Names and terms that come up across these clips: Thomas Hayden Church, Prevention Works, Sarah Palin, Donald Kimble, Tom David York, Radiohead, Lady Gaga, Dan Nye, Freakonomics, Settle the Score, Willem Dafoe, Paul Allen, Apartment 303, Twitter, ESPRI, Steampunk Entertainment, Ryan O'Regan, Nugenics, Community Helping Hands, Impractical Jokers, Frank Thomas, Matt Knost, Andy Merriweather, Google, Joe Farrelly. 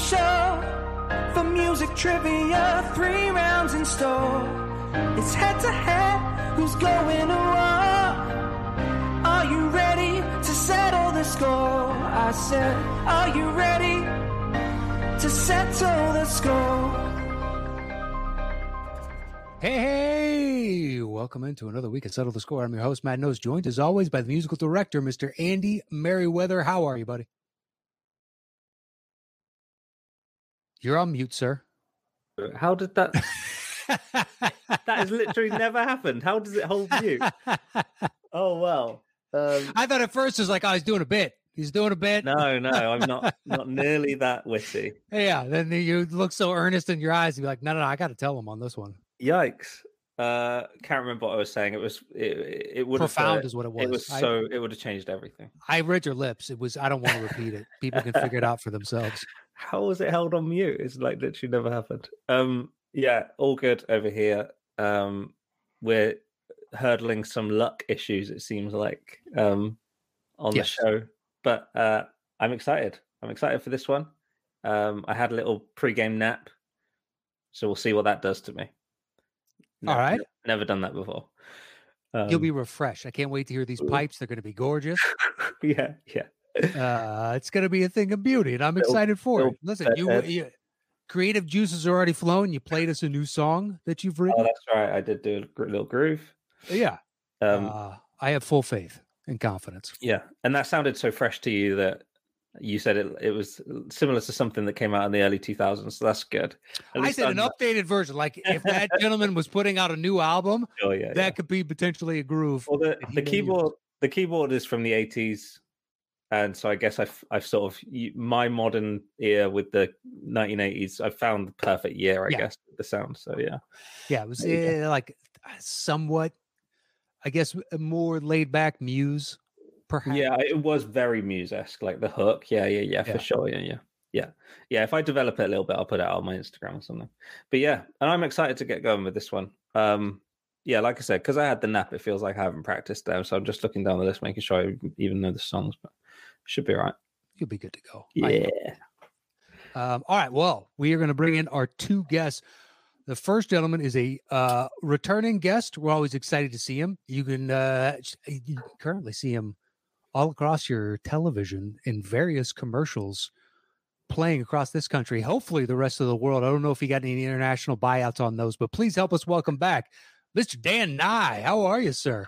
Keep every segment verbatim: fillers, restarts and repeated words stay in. show. For music trivia, three rounds in store. It's head to head, who's going to war? Are you ready to settle the score? I said, are you ready to settle the score? Hey, hey, welcome into another week at Settle the Score. I'm your host, Matt Knost, joined as always by the musical director, Mister Andy Merriweather. How are you, buddy? You're on mute, sir. How did that? That has literally never happened. How does it hold mute? Oh, well. Um... I thought at first it was like, oh, he's doing a bit. He's doing a bit. No, no, I'm not not nearly that witty. Yeah, then you look so earnest in your eyes. You're like, no, no, no, I got to tell him on this one. Yikes. Uh, can't remember what I was saying. It was it, it would profound have, is what it was. It was I, so it would have changed everything. I read your lips. It was I don't want to repeat it. People can figure it out for themselves. How was it held on mute? It's like literally never happened. Um, yeah, all good over here. Um, we're hurdling some luck issues. It seems like um on yes. the show, but uh, I'm excited. I'm excited for this one. Um, I had a little pre-game nap, so we'll see what that does to me. No, all right. Never done that before. Um, You'll be refreshed. I can't wait to hear these pipes. They're going to be gorgeous. yeah, yeah. Uh, it's going to be a thing of beauty, and I'm it'll, excited for it. Listen, you, you creative juices are already flowing. You played us a new song that you've written. Oh, that's right. I did do a little groove. Yeah. Um, uh, I have full faith and confidence. Yeah, and that sounded so fresh to you that you said it, it was similar to something that came out in the early two thousands, so that's good. I said I'm an not... updated version. Like, if that gentleman was putting out a new album, oh, yeah, that yeah. could be potentially a groove. Well, the, the keyboard use. the keyboard is from the eighties, and so I guess I've, I've sort of, my modern ear with the nineteen eighties, I found the perfect year, I yeah. guess, with the sound, so yeah. Yeah, it was uh, like somewhat, I guess, a more laid-back Muse. Perhaps. Yeah, it was very Muse-esque, like the hook. Yeah, yeah, yeah, for yeah. sure. Yeah, yeah, yeah, yeah. If I develop it a little bit, I'll put it out on my Instagram or something. But yeah, and I'm excited to get going with this one. Um, yeah, like I said, because I had the nap, it feels like I haven't practiced them, so I'm just looking down the list, making sure I even know the songs. But should be all right. You'll be good to go. Yeah. Um, all right. Well, we are going to bring in our two guests. The first gentleman is a uh, returning guest. We're always excited to see him. You can uh, you can currently see him all across your television in various commercials playing across this country, hopefully the rest of the world. I don't know if he got any international buyouts on those, but please help us welcome back Mister Dan Nye. How are you, sir?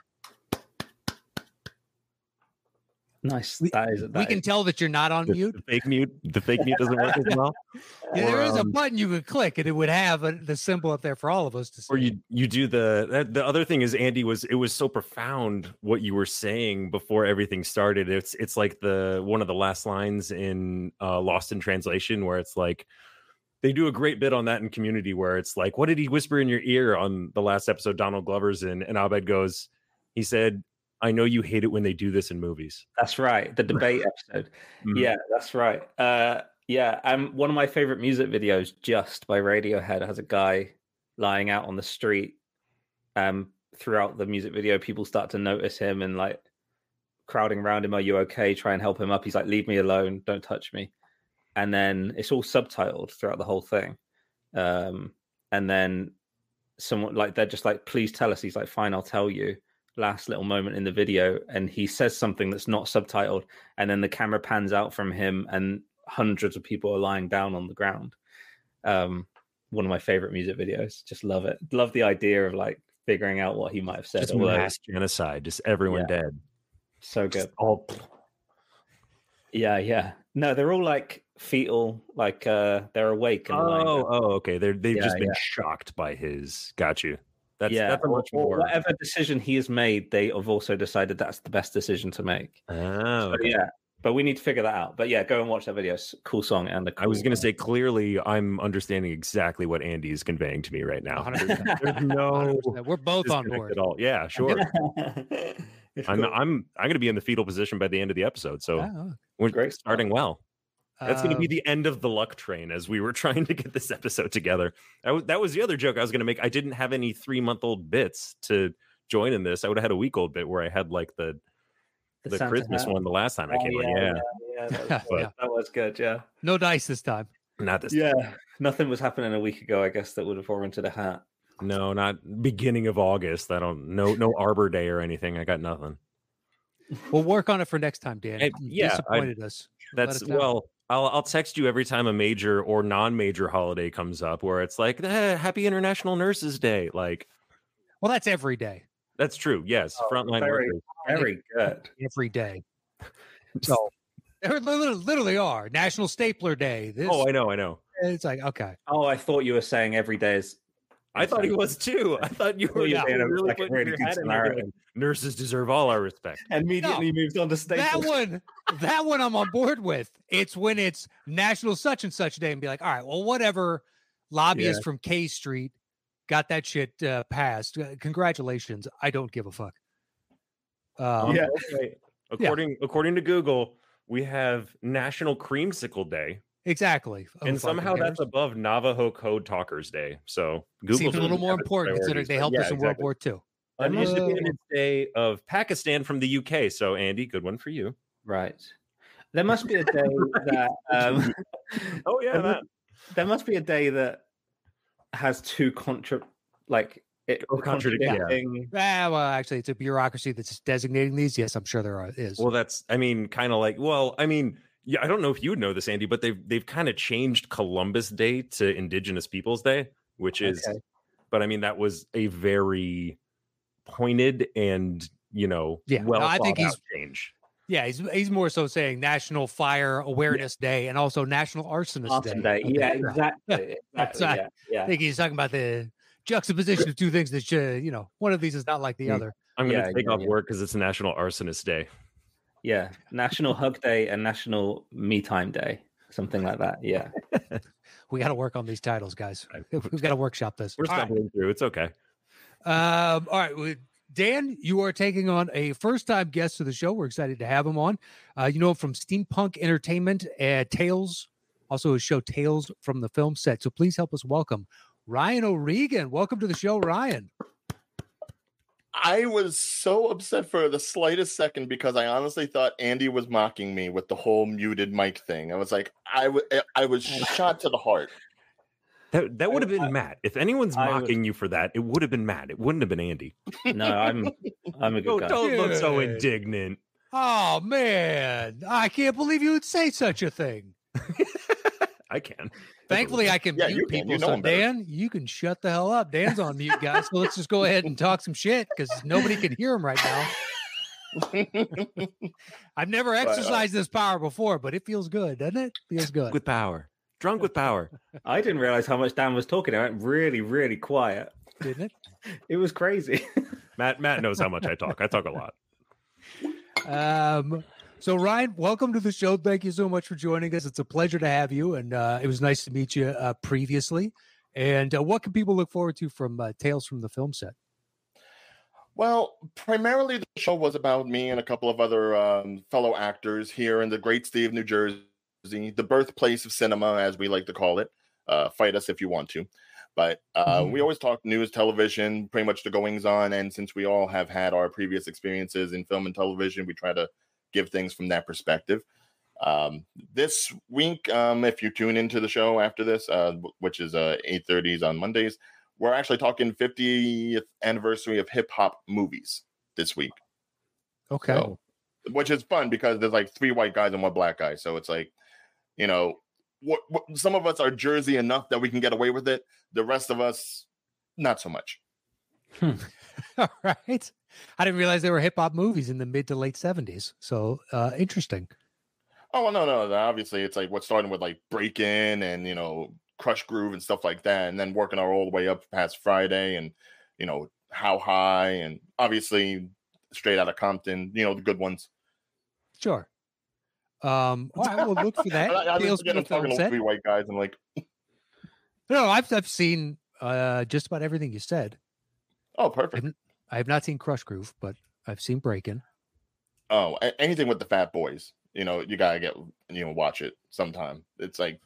Nice. We, that is, that we can is, tell that you're not on the, mute. The fake mute. The fake mute doesn't work as well. Yeah, there or, is a um, button you could click, and it would have a, the symbol up there for all of us to see. Or you, you do the that, the other thing is, Andy, was it was so profound what you were saying before everything started. It's it's like the one of the last lines in uh, Lost in Translation, where it's like they do a great bit on that in Community, where it's like, what did he whisper in your ear on the last episode? Donald Glover's in, and Abed goes, he said, I know you hate it when they do this in movies. That's right. The debate episode. Mm-hmm. Yeah, that's right. Uh, yeah. Um, one of my favorite music videos, Just by Radiohead, has a guy lying out on the street. Um, throughout the music video, people start to notice him and like crowding around him. Are you okay? Try and help him up. He's like, leave me alone. Don't touch me. And then it's all subtitled throughout the whole thing. Um, and then someone like, they're just like, please tell us. He's like, fine, I'll tell you. Last little moment in the video, and he says something that's not subtitled, and then the camera pans out from him and hundreds of people are lying down on the ground. Um one of my favorite music videos. Just love it. Love the idea of like figuring out what he might have said. Just mass genocide, just everyone yeah. dead. So good. All... yeah yeah no they're all like fetal, like uh they're awake and oh lying down. oh okay they're they've yeah, just been yeah. shocked by his got you That's, yeah, that's much more. Whatever decision he has made, they have also decided that's the best decision to make. Oh, so, okay. yeah. But we need to figure that out. But yeah, go and watch that video. It's a cool song. And cool I was going to say, clearly, I'm understanding exactly what Andy is conveying to me right now. one hundred percent. There's no, one hundred percent. We're both on board at all. Yeah, sure. I'm cool. I'm I'm going to be in the fetal position by the end of the episode. So oh, we're great starting stuff. well. That's going to be the end of the luck train as we were trying to get this episode together. I w- that was the other joke I was going to make. I didn't have any three-month-old bits to join in this. I would have had a week-old bit where I had like the the, the Christmas one the last time oh, I came. Yeah, in. yeah. yeah, yeah, that, was, yeah. That was good, yeah. No dice this time. Not this. Yeah, time. Nothing was happening a week ago, I guess, that would have warranted a hat. No, not beginning of August. I don't know. No Arbor Day or anything. I got nothing. We'll work on it for next time, Dan. It, yeah, disappointed I, us. That's us well. I'll I'll text you every time a major or non-major holiday comes up where it's like, eh, Happy International Nurses Day. Like, well, that's every day. That's true. Yes, oh, frontline very, workers. Very good. Every day. So there literally are National Stapler Day. This, oh, I know, I know. It's like okay. Oh, I thought you were saying every day is. I thought he was too. I thought you were yeah, really like putting your hat in there. Nurses deserve all our respect. And immediately no, moves on to Staples. That one, that one I'm on board with. It's when it's National Such and Such Day and be like, all right, well, whatever lobbyist yeah. from K Street got that shit uh, passed. Uh, congratulations. I don't give a fuck. Um, yeah. Okay. According yeah. according to Google, we have National Creamsicle Day. Exactly. Oh, and somehow that's above Navajo Code Talkers Day. So Google seems a little more important considering they helped yeah, us in exactly. World War Two. Independence uh, Day of Pakistan from the U K. So Andy, good one for you. Right. There must be a day that um, oh yeah. That. There must be a day that has two contra like it oh, contradicting. Yeah. Ah, well, actually it's a bureaucracy that's designating these. Yes, I'm sure there are is. Well, that's I mean, kind of like well, I mean yeah, I don't know if you would know this, Andy, but they've they've kind of changed Columbus Day to Indigenous Peoples Day, which is, okay. But I mean that was a very pointed and you know yeah. well no, I think he's change. Yeah, he's he's more so saying National Fire Awareness yeah. Day and also National Arsonist Arson Day. Day. Okay. Yeah, exactly. exactly. I, yeah, yeah. I think he's talking about the juxtaposition of two things that should, you know one of these is not like the yeah. other. I'm going to yeah, take yeah, off yeah. work because it's National Arsonist Day. Yeah, National Hug Day and National Me Time Day, something like that. Yeah, we got to work on these titles, guys. We've got to workshop this. We're stumbling right. through. It's okay. Um, all right, Dan, you are taking on a first-time guest to the show. We're excited to have him on. Uh, you know him from Steampunk Entertainment, uh, Tales, also his show Tales from the Film Set. So please help us welcome Ryan O'Regan. Welcome to the show, Ryan. I was so upset for the slightest second because I honestly thought Andy was mocking me with the whole muted mic thing. I was like, I, w- I was shot to the heart. That, that would have been I, Matt. If anyone's I mocking would... you for that, it would have been Matt. It wouldn't have been Andy. No, I'm I'm a good oh, guy. Don't look so indignant. Oh, man. I can't believe you would say such a thing. I can. Thankfully, I can yeah, mute people. Can. You know so, Dan, you can shut the hell up. Dan's on mute, guys. So let's just go ahead and talk some shit because nobody can hear him right now. I've never exercised but, uh, this power before, but it feels good, doesn't it? Feels good. With power. Drunk with power. I didn't realize how much Dan was talking. I went really, really quiet. Didn't it? It was crazy. Matt, Matt knows how much I talk. I talk a lot. Um... So, Ryan, welcome to the show. Thank you so much for joining us. It's a pleasure to have you, and uh, it was nice to meet you uh, previously. And uh, what can people look forward to from uh, Tales from the Film Set? Well, primarily the show was about me and a couple of other um, fellow actors here in the great state of New Jersey, the birthplace of cinema, as we like to call it. Uh, fight us if you want to. But uh, mm-hmm. we always talk news, television, pretty much the goings-on. And since we all have had our previous experiences in film and television, we try to give things from that perspective. Um, this week, um, if you tune into the show after this, uh, w- which is uh, eight thirty on Mondays, we're actually talking fiftieth anniversary of hip-hop movies this week. Okay. So, which is fun because there's like three white guys and one black guy. So it's like, you know, wh- wh- some of us are Jersey enough that we can get away with it. The rest of us, not so much. Hmm. All right. I didn't realize there were hip-hop movies in the mid to late seventies. So uh, interesting. Oh, well, no, no. Obviously, it's like what's starting with like Breakin' and, you know, Crush Groove and stuff like that. And then working our all the way up past Friday and, you know, How High and obviously Straight Outta Compton, you know, the good ones. Sure. Um, well, I will look for that. I, I just forget I'm talking to three white guys. I'm like. No, I've, I've seen uh, just about everything you said. Oh, perfect. And, I have not seen Crush Groove, but I've seen Breakin'. Oh, anything with the Fat Boys, you know, you gotta get you know watch it sometime. It's like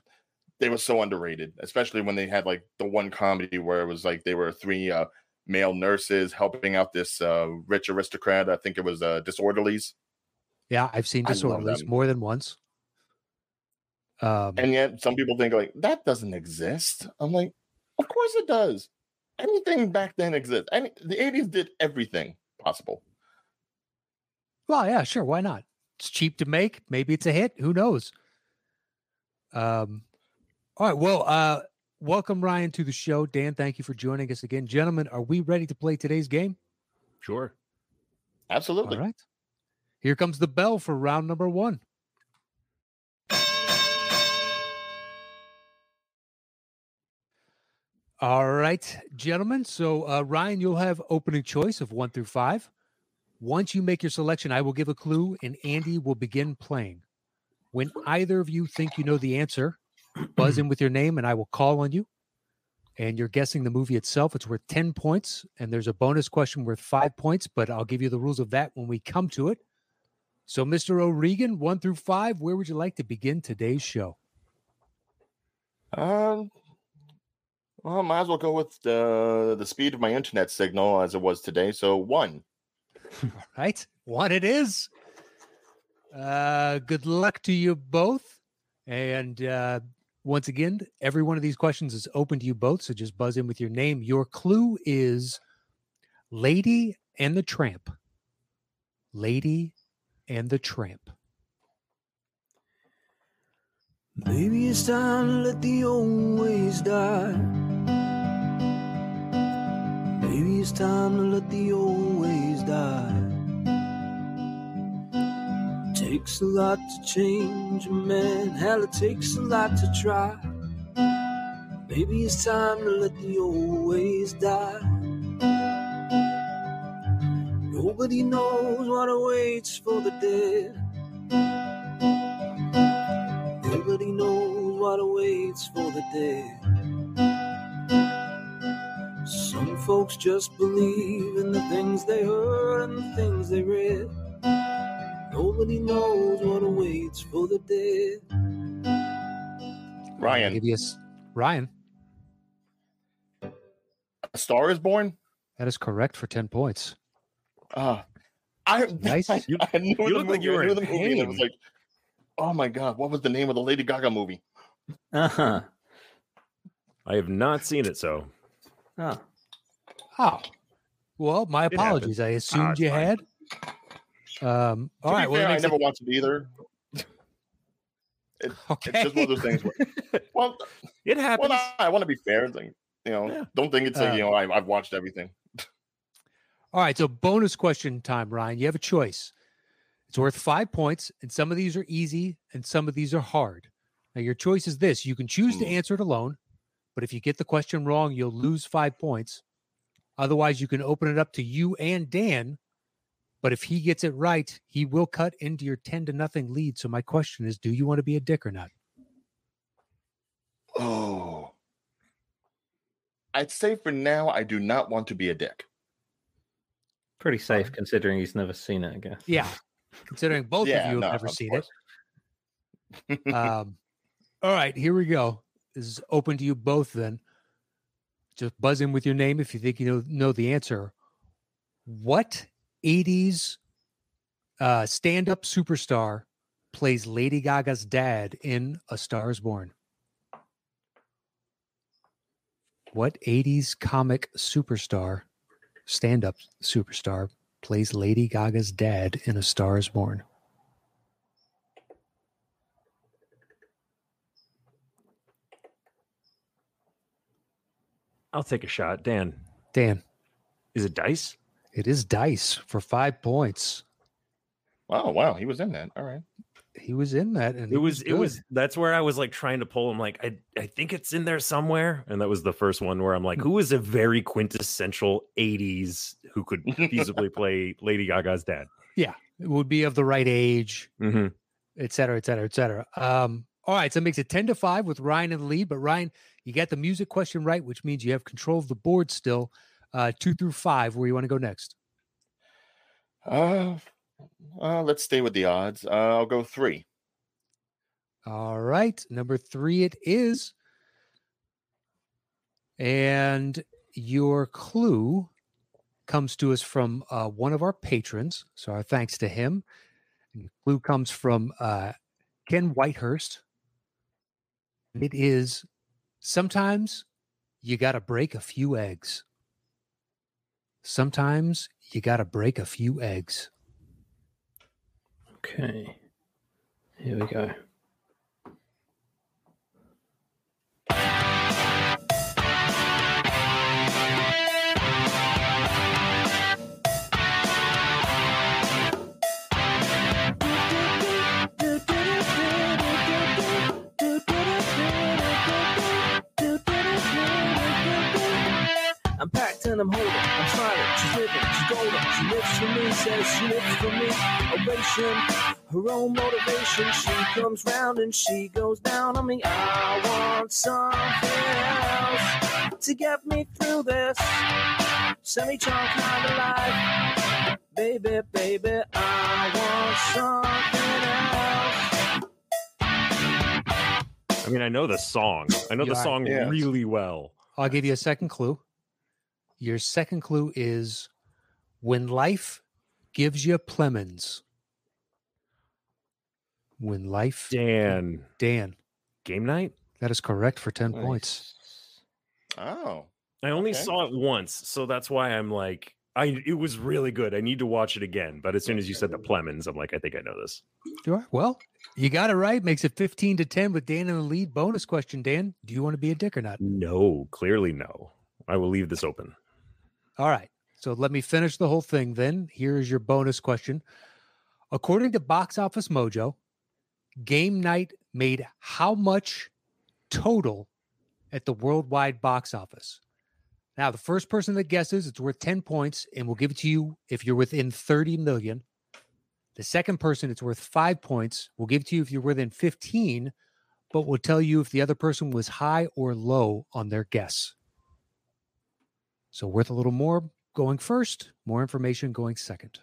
they were so underrated, especially when they had like the one comedy where it was like they were three uh, male nurses helping out this uh, rich aristocrat. I think it was uh, Disorderlies. Yeah, I've seen Disorderlies more than once. Um, and yet some people think like, that doesn't exist. I'm like, of course it does. Anything back then exists. Any, the eighties did everything possible. Well, yeah, sure. Why not? It's cheap to make. Maybe it's a hit. Who knows? Um. All right. Well, uh, welcome, Ryan, to the show. Dan, thank you for joining us again. Gentlemen, are we ready to play today's game? Sure. Absolutely. All right. Here comes the bell for round number one. All right, gentlemen. So, uh, Ryan, you'll have opening choice of one through five. Once you make your selection, I will give a clue, and Andy will begin playing. When either of you think you know the answer, buzz in with your name, and I will call on you. And you're guessing the movie itself. It's worth ten points, and there's a bonus question worth five points, but I'll give you the rules of that when we come to it. So, Mister O'Regan, one through five, where would you like to begin today's show? Um, well, I might as well go with the, the speed of my internet signal as it was today, so one. All right, one it is. Uh, good luck to you both. And uh, once again, every one of these questions is open to you both, so just buzz in with your name. Your clue is Lady and the Tramp. Lady and the Tramp. Maybe it's time to let the old ways die. Maybe it's time to let the old ways die. Takes a lot to change a man, hell, it takes a lot to try. Maybe it's time to let the old ways die. Nobody knows what awaits for the dead. Nobody knows what awaits for the dead. Some folks just believe in the things they heard and the things they read. Nobody knows what awaits for the dead. Ryan. Give you a, Ryan. A Star Is Born? That is correct for ten points. Uh, I, nice. I, you, I knew you the, movie, like you were I knew the movie. And it was like, oh my God, what was the name of the Lady Gaga movie? Uh-huh. I have not seen it, so. Huh. Oh. Well, my apologies. I assumed ah, you fine. had. Um, all right, fair, well, I never it... watched it either. It, okay. It's just one of those things where, well, it happens. Well, I, I want to be fair, like, you know, yeah. don't think it's like, uh, you know, I, I've watched everything. All right, so bonus question time, Ryan. You have a choice, it's worth five points, and some of these are easy and some of these are hard. Now, your choice is this: you can choose mm. to answer it alone, but if you get the question wrong, you'll lose five points. Otherwise, you can open it up to you and Dan. But if he gets it right, he will cut into your ten to nothing lead. So my question is, do you want to be a dick or not? Oh, I'd say for now, I do not want to be a dick. Pretty safe, um, considering he's never seen it, I guess. Yeah. Considering both yeah, of you have no, never seen course. it. um, all right, here we go. This is open to you both then. Just buzz in with your name if you think you know, know the answer. What eighties uh, stand-up superstar plays Lady Gaga's dad in A Star Is Born? What eighties comic superstar, stand-up superstar, plays Lady Gaga's dad in A Star Is Born? I'll take a shot. Dan. Dan. Is it Dice? It is Dice for five points. Wow, wow, he was in that. All right, he was in that, and it was, was it was. That's where I was like trying to pull him. Like I, I think it's in there somewhere. And that was the first one where I'm like, who is a very quintessential eighties who could feasibly play Lady Gaga's dad? Yeah, it would be of the right age, mm-hmm. et cetera, et cetera, et cetera. Um, all right, so it makes it ten to five with Ryan in the lead. But Ryan, you got the music question right, which means you have control of the board still. Uh, two through five, where you want to go next? Uh, uh, let's stay with the odds. Uh, I'll go three. All right. Number three it is. And your clue comes to us from uh, one of our patrons. So our thanks to him. And the clue comes from uh, Ken Whitehurst, It is sometimes you got to break a few eggs. Sometimes you got to break a few eggs. Okay. Here we go. I'm packed and I'm holding, I'm silent, she's living, she's golden, she lives for me, says she lives for me, ovation, her own motivation, she comes round and she goes down on me, I want something else to get me through this semi-chunk kind of life, baby, baby, I want something else. I mean, I know the song, I know yeah, the song yeah. really well. I'll give you a second clue. Your second clue is when life gives you plemons. When life... Dan. Dan. Game night? That is correct for ten nice. Points. Oh. I only okay. saw it once, so that's why I'm like, I it was really good. I need to watch it again. But as soon as you said the plemons, I'm like, I think I know this. Sure. Well, you got it right. Makes it fifteen to ten with Dan in the lead. Bonus question, Dan. Do you want to be a dick or not? No, clearly no. I will leave this open. All right. So let me finish the whole thing then. Here's your bonus question. According to Box Office Mojo, Game Night made how much total at the worldwide box office? Now, the first person that guesses, it's worth ten points, and we'll give it to you if you're within thirty million. The second person, it's worth five points. We'll give it to you if you're within fifteen, but we'll tell you if the other person was high or low on their guess. So worth a little more going first, more information going second.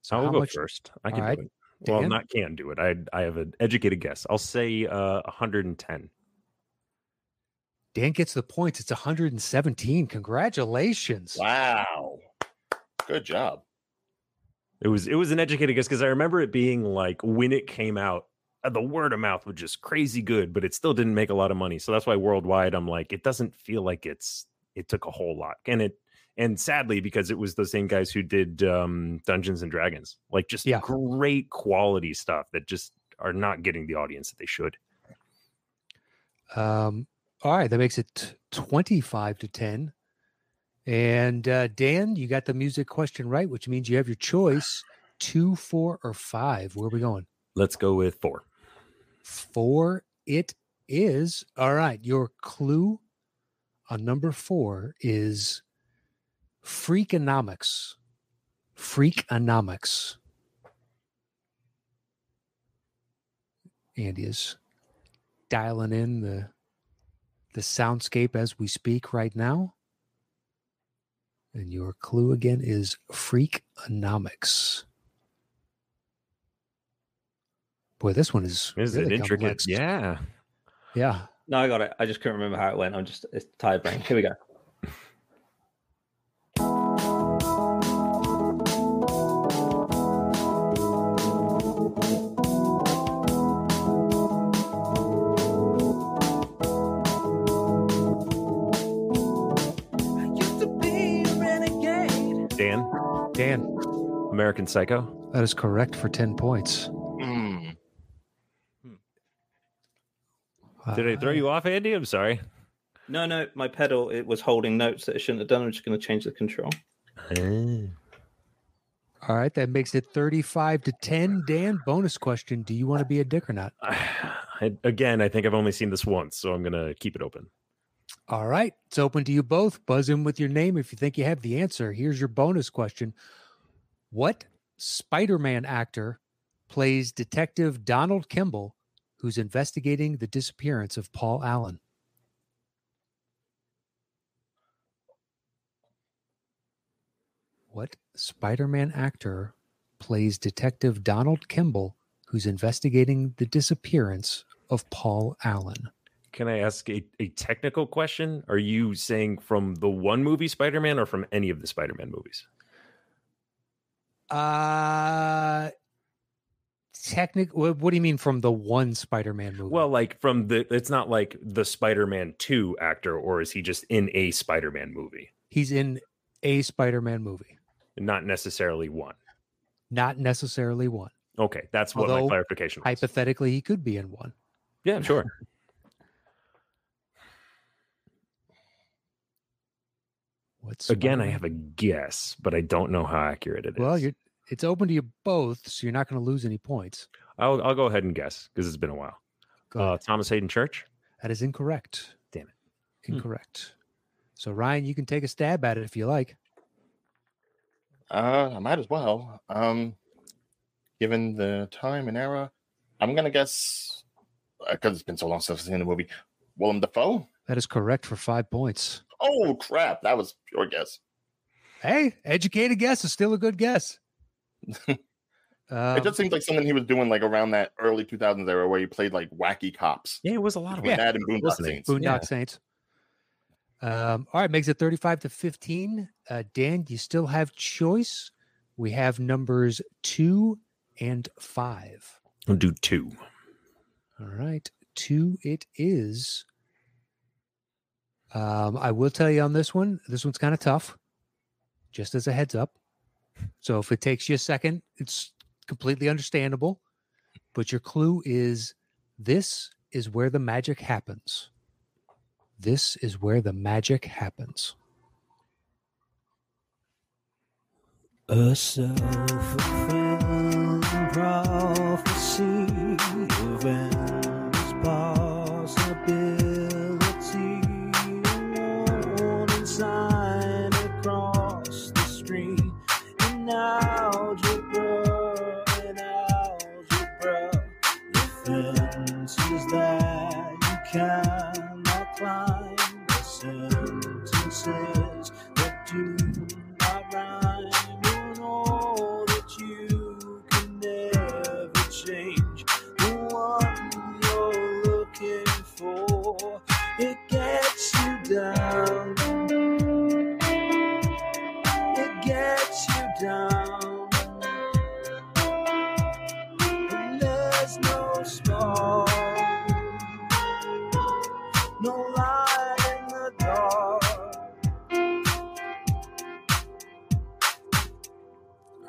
So I'll go much... first. I can All do right. it. Well, Dan? Not can do it. I I have an educated guess. I'll say uh, one hundred ten. Dan gets the points. It's one hundred seventeen. Congratulations. Wow. Good job. It was, it was an educated guess because I remember it being like when it came out, the word of mouth was just crazy good, but it still didn't make a lot of money. So that's why worldwide, I'm like, it doesn't feel like it's, it took a whole lot. And it, and sadly, because it was the same guys who did um, Dungeons and Dragons, like just yeah. great quality stuff that just are not getting the audience that they should. Um, all right. That makes it twenty-five to ten. And uh, Dan, you got the music question right, which means you have your choice two, four, or five. Where are we going? Let's go with four. Four it is. All right. Your clue on number four is Freakonomics. Freakonomics. Andy is dialing in the, the soundscape as we speak right now. And your clue again is Freakonomics. Boy, this one is... Is really it intricate? Complex. Yeah. Yeah. No, I got it. I just couldn't remember how it went. I'm just, it's tired brain. Here we go. I used to be a renegade. Dan? Dan. American Psycho? That is correct for ten points. Did I throw you off, Andy? I'm sorry. No, no. My pedal, it was holding notes that it shouldn't have done. I'm just going to change the control. Oh. All right. That makes it thirty-five to ten. Dan, bonus question. Do you want to be a dick or not? I, again, I think I've only seen this once, so I'm going to keep it open. All right. It's open to you both. Buzz in with your name if you think you have the answer. Here's your bonus question. What Spider-Man actor plays Detective Donald Kimble, who's investigating the disappearance of Paul Allen? What Spider-Man actor plays Detective Donald Kimble, who's investigating the disappearance of Paul Allen? Can I ask a, a technical question? Are you saying from the one movie Spider-Man or from any of the Spider-Man movies? Uh... technically, what do you mean from the one Spider-Man movie? Well, like from the, it's not like the Spider-Man two actor, or is he just in a Spider-Man movie? He's in a Spider-Man movie. Not necessarily one. Not necessarily one. Okay, that's Although, what my clarification was. Hypothetically, he could be in one. Yeah, sure. What's Again, I have a guess, but I don't know how accurate it is. Well, you're, it's open to you both, so you're not going to lose any points. I'll, I'll go ahead and guess, because it's been a while. Uh, Thomas Hayden Church? That is incorrect. Damn it. Incorrect. Hmm. So, Ryan, you can take a stab at it if you like. Uh, I might as well. Um, given the time and era, I'm going to guess, because it's been so long since I've seen the movie, Willem Dafoe? That is correct for five points. Oh, crap. That was your guess. Hey, educated guess is still a good guess. um, it just seems like something he was doing like around that early two thousands era where he played like wacky cops. Yeah, it was a lot of yeah. that and Boondock Saints. Boondock yeah. Saints. Um, all right, makes it thirty-five to fifteen. Uh, Dan, you still have choice. We have numbers two and five. I'll do two. All right, two it is. Um, I will tell you on this one, this one's kind of tough, just as a heads up. So if it takes you a second, it's completely understandable. But your clue is, this is where the magic happens. This is where the magic happens. A self-fulfilling prophecy of endless possibility. A warning sign across the street. In algebra, in algebra, the fences that you can climb, the sentences that do not rhyme, and all that you can never change, the one you're looking for, it gets you down, it gets you down, and there's no spark. No light in the dark.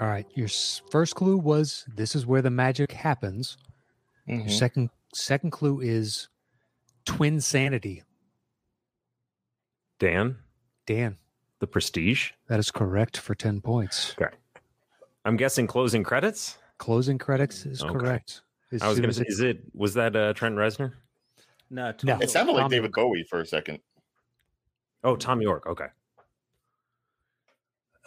All right, your first clue was, this is where the magic happens. Mm-hmm. Your second second clue is Twin Sanity. Dan? Dan. The Prestige? That is correct for ten points. Okay. I'm guessing closing credits? Closing credits is okay. correct. As I was going to say, is it, was that uh, Trent Reznor? No, no, it sounded like Tom David York. Bowie for a second. Oh, Tom York. Okay.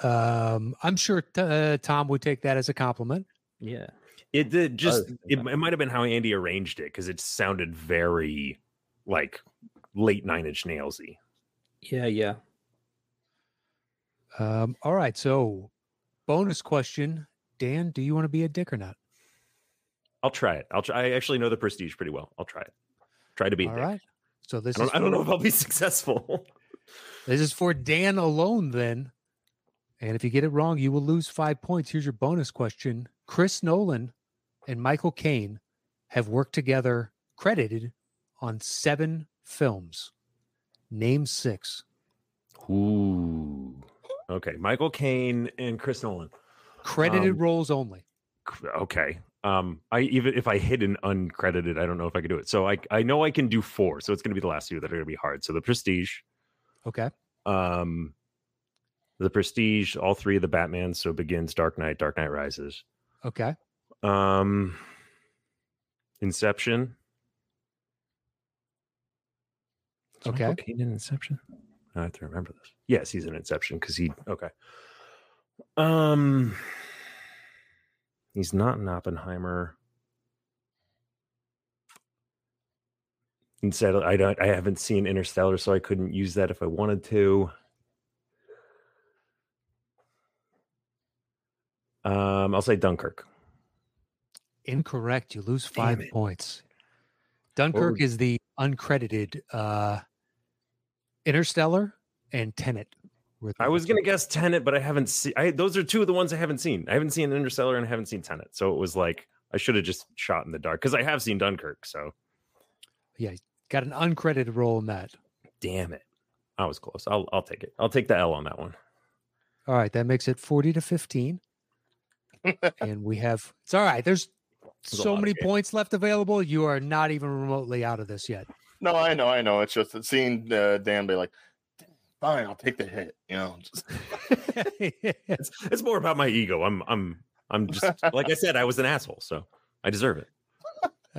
Um, I'm sure t- uh, Tom would take that as a compliment. Yeah, it did. Just uh, it, it might have been how Andy arranged it, because it sounded very like late Nine Inch Nailsy. Yeah, yeah. Um, all right. So, bonus question, Dan: do you want to be a dick or not? I'll try it. I'll try. I actually know the Prestige pretty well. I'll try it. Try to be all right. So this I don't, is for, I don't know if I'll be successful. This is for Dan alone, then. And if you get it wrong, you will lose five points. Here's your bonus question: Chris Nolan and Michael Caine have worked together, credited on seven films. Name six. Ooh. Okay, Michael Caine and Chris Nolan. Credited um, roles only. Okay. Um, I even if I hit an uncredited, I don't know if I could do it. So I I know I can do four. So it's going to be the last two that are going to be hard. So the Prestige, okay. Um, the Prestige, all three of the Batmans. So Begins, Dark Knight, Dark Knight Rises. Okay. Um, Inception. Is okay. Michael Caine in Inception. I have to remember this. Yes, he's in Inception because he. Okay. Um. He's not in Oppenheimer. Instead, I don't. I haven't seen Interstellar, so I couldn't use that if I wanted to. Um, I'll say Dunkirk. Incorrect. You lose five points. Dunkirk is the uncredited. Uh, Interstellar and Tenet. I was going to guess Tenet, but I haven't seen... I, those are two of the ones I haven't seen. I haven't seen Interstellar and I haven't seen Tenet. So it was like, I should have just shot in the dark because I have seen Dunkirk. So yeah, got an uncredited role in that. Damn it. I was close. I'll I'll take it. I'll take the L on that one. All right. That makes it forty to fifteen. And we have, it's all right. There's, There's so many points left available. You are not even remotely out of this yet. No, I know. I know. It's just it's seeing uh, Dan be like, fine, I'll take the hit. You know, just... it's, it's more about my ego. I'm I'm I'm just, like I said, I was an asshole. So I deserve it.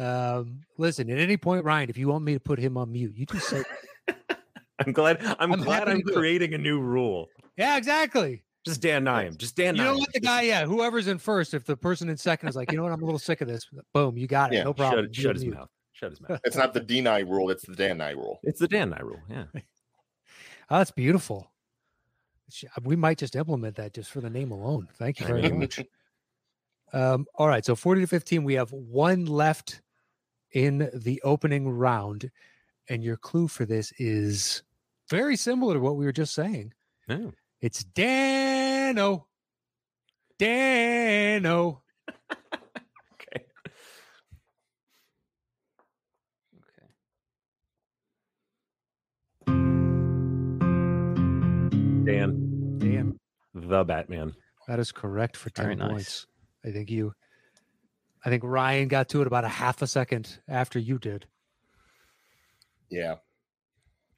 Um, listen, at any point, Ryan, if you want me to put him on mute, you just say, I'm glad I'm, I'm glad I'm creating a new rule. Yeah, exactly. Just Dan Nye him. Just Dan Nye. You know what the guy, yeah, whoever's in first, if the person in second is like, you know what, I'm a little sick of this. Boom, you got it. Yeah, no problem. Shut, shut his mute. mouth. Shut his mouth. It's not the D Nye rule. It's the Dan Nye rule. It's the Dan Nye rule. Yeah. Oh, that's beautiful. We might just implement that just for the name alone. Thank you very much. Um, all right. So forty to fifteen, we have one left in the opening round. And your clue for this is very similar to what we were just saying. Oh. It's Dano. Dano. Okay. Okay. Dan. Dan. The Batman. That is correct for ten nice. points. I think you I think Ryan got to it about a half a second after you did. Yeah.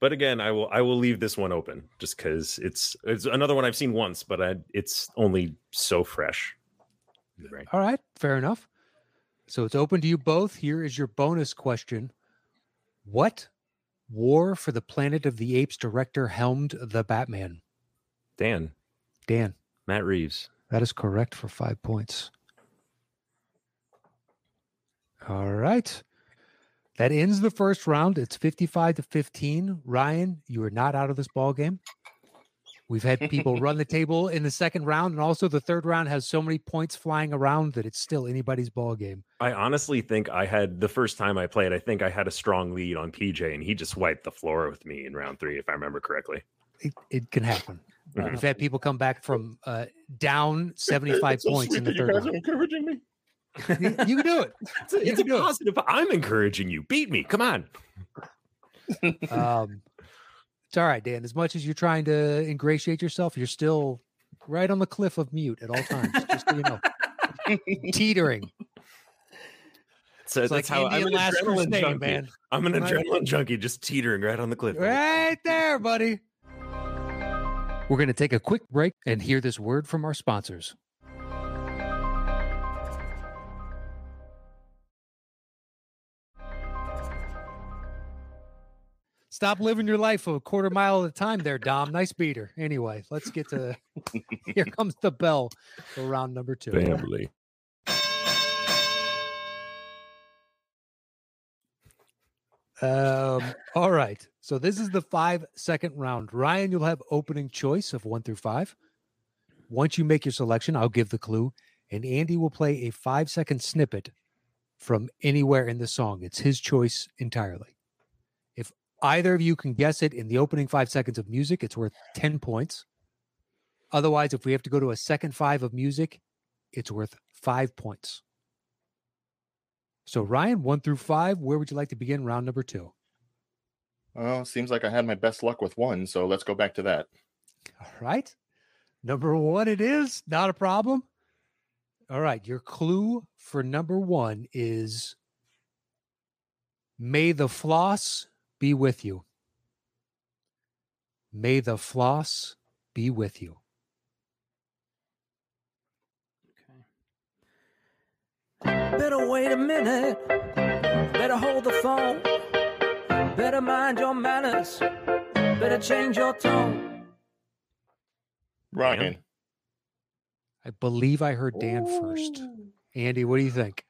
But again, I will I will leave this one open just because it's it's another one I've seen once, but I, it's only so fresh. All right, fair enough. So it's open to you both. Here is your bonus question. What War for the Planet of the Apes director helmed The Batman? Dan. Dan. Matt Reeves. That is correct for five points. All right. That ends the first round. It's fifty-five to fifteen. Ryan, you are not out of this ball game. We've had people run the table in the second round, and also the third round has so many points flying around that it's still anybody's ball game. I honestly think I had the first time I played, I think I had a strong lead on P J, and he just wiped the floor with me in round three, if I remember correctly. It, it can happen. Mm-hmm. We've had people come back from uh, down seventy-five so points in the third round. You guys are encouraging me. you, you can do it. It's a, it's a positive. It. I'm encouraging you. Beat me. Come on. um, it's all right, Dan. As much as you're trying to ingratiate yourself, you're still right on the cliff of mute at all times. Just so you know, teetering. So it's that's like how Indian I'm an last adrenaline name, junkie. Man. I'm an right. adrenaline junkie, just teetering right on the cliff. Right there, buddy. We're going to take a quick break and hear this word from our sponsors. Stop living your life a quarter mile at a time there, Dom. Nice beater. Anyway, let's get to... Here comes the bell for round number two. Family. Um, all right. So this is the five-second round. Ryan, you'll have opening choice of one through five. Once you make your selection, I'll give the clue, and Andy will play a five-second snippet from anywhere in the song. It's his choice entirely. Either of you can guess it in the opening five seconds of music. It's worth ten points. Otherwise, if we have to go to a second five of music, it's worth five points. So, Ryan, one through five, where would you like to begin round number two? Well, seems like I had my best luck with one, so let's go back to that. All right. Number one it is. Not a problem. All right. Your clue for number one is May the Floss... be with you. May the floss be with you. Okay. Better wait a minute. Better hold the phone. Better mind your manners. Better change your tone. Ryan. I believe I heard Dan Ooh. first. Andy, what do you think?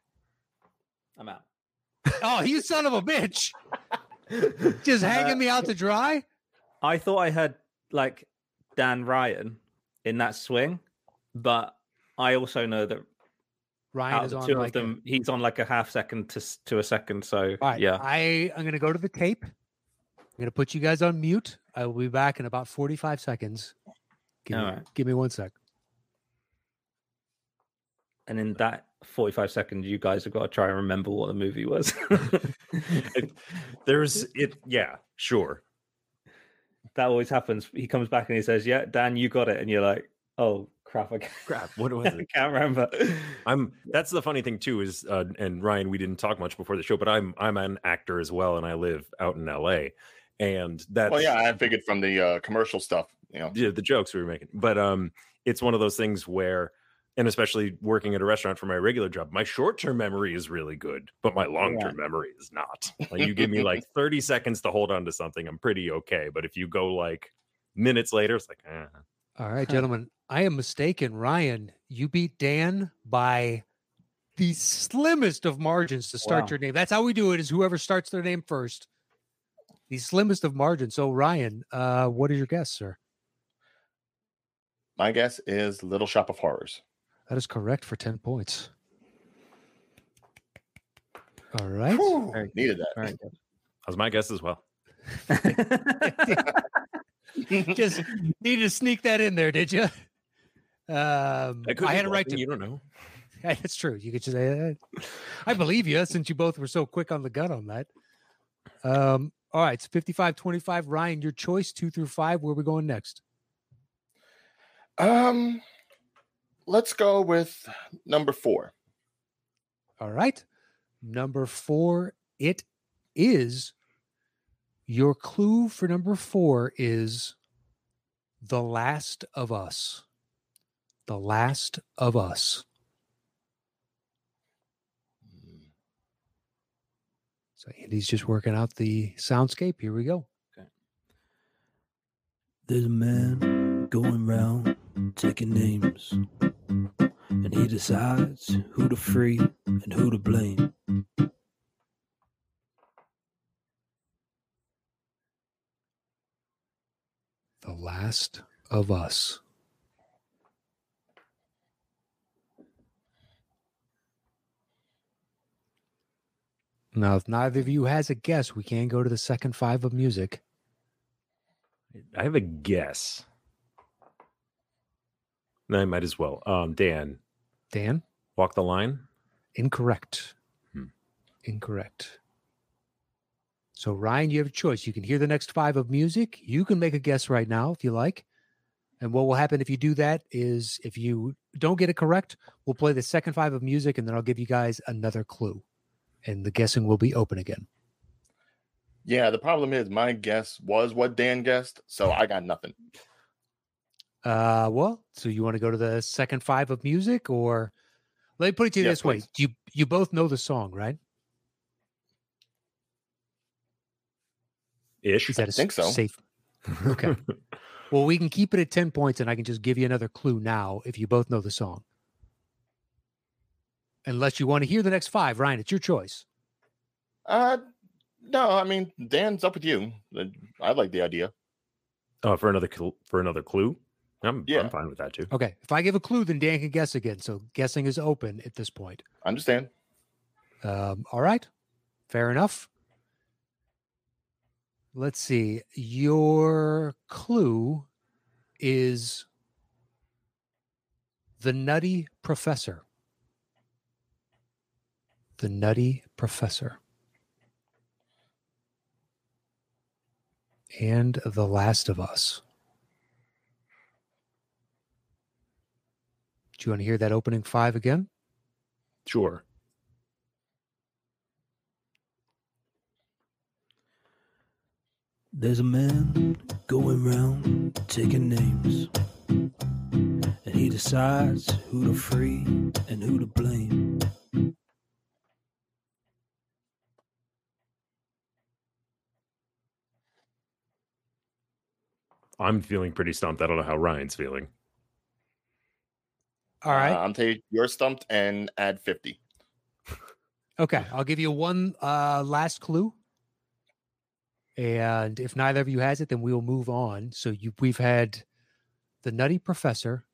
I'm out. Oh, you son of a bitch. Just hanging uh, me out to dry. I thought I heard like Dan Ryan in that swing, but I also know that Ryan out is of on two like of them. A... He's on like a half second to to a second. So right, yeah, I I'm gonna go to the tape. I'm gonna put you guys on mute. I will be back in about forty-five seconds. Give me, right. give me one sec. And in that forty-five seconds you guys have got to try and remember what the movie was. it, there's it yeah sure that always happens. He comes back and he says, yeah, Dan, you got it, and you're like, oh crap, I crap what was it? I can't remember. I'm that's the funny thing too is uh, and Ryan, we didn't talk much before the show, but I'm I'm an actor as well, and I live out in L A, and that's well yeah I figured from the uh, commercial stuff, you know, yeah, the jokes we were making, but um it's one of those things where, and especially working at a restaurant for my regular job, my short-term memory is really good, but my long-term yeah. memory is not. Like, you give me like thirty seconds to hold on to something, I'm pretty okay. But if you go like minutes later, it's like, eh. All right, gentlemen, I am mistaken. Ryan, you beat Dan by the slimmest of margins to start wow. your name. That's how we do it, is whoever starts their name first. The slimmest of margins. So, Ryan, uh, what is your guess, sir? My guess is Little Shop of Horrors. That is correct for ten points. All right. Whew, needed that. All right. That was my guess as well. Just needed to sneak that in there, did you? Um, I had a right to. You don't know. That's true. You could just say that. I believe you, since you both were so quick on the gun on that. Um, all right. It's fifty-five twenty-five. Ryan, your choice, two through five. Where are we going next? Um... Let's go with number four. All right. Number four, it is. Your clue for number four is The Last of Us. The Last of Us. So Andy's just working out the soundscape. Here we go. Okay. There's a man going round taking names, and he decides who to free and who to blame. The Last of Us. Now, if neither of you has a guess, we can go to the second five of music. I have a guess. No, I might as well. Um, Dan. Dan? Walk the Line? Incorrect. Hmm. Incorrect. So, Ryan, you have a choice. You can hear the next five of music. You can make a guess right now if you like. And what will happen if you do that is, if you don't get it correct, we'll play the second five of music, and then I'll give you guys another clue. And the guessing will be open again. Yeah, the problem is my guess was what Dan guessed, so I got nothing. Uh, well, so you want to go to the second five of music, or let me put it to you yeah, this please. way. You, you both know the song, right? Ish. Is that I a think so. Safe? Okay. Well, we can keep it at ten points, and I can just give you another clue now if you both know the song. Unless you want to hear the next five. Ryan, it's your choice. Uh, no, I mean, Dan's up with you. I like the idea. Oh, for another cl- for another clue? I'm, yeah. I'm fine with that, too. Okay. If I give a clue, then Dan can guess again. So guessing is open at this point. I understand. Um, all right. Fair enough. Let's see. Your clue is The Nutty Professor. The Nutty Professor. And The Last of Us. Do you want to hear that opening five again? Sure. There's a man going round taking names, and he decides who to free and who to blame. I'm feeling pretty stumped. I don't know how Ryan's feeling. All right. Uh, I'm telling you, you're stumped, and add fifty. Okay. I'll give you one uh, last clue. And if neither of you has it, then we will move on. So you, we've had The Nutty Professor,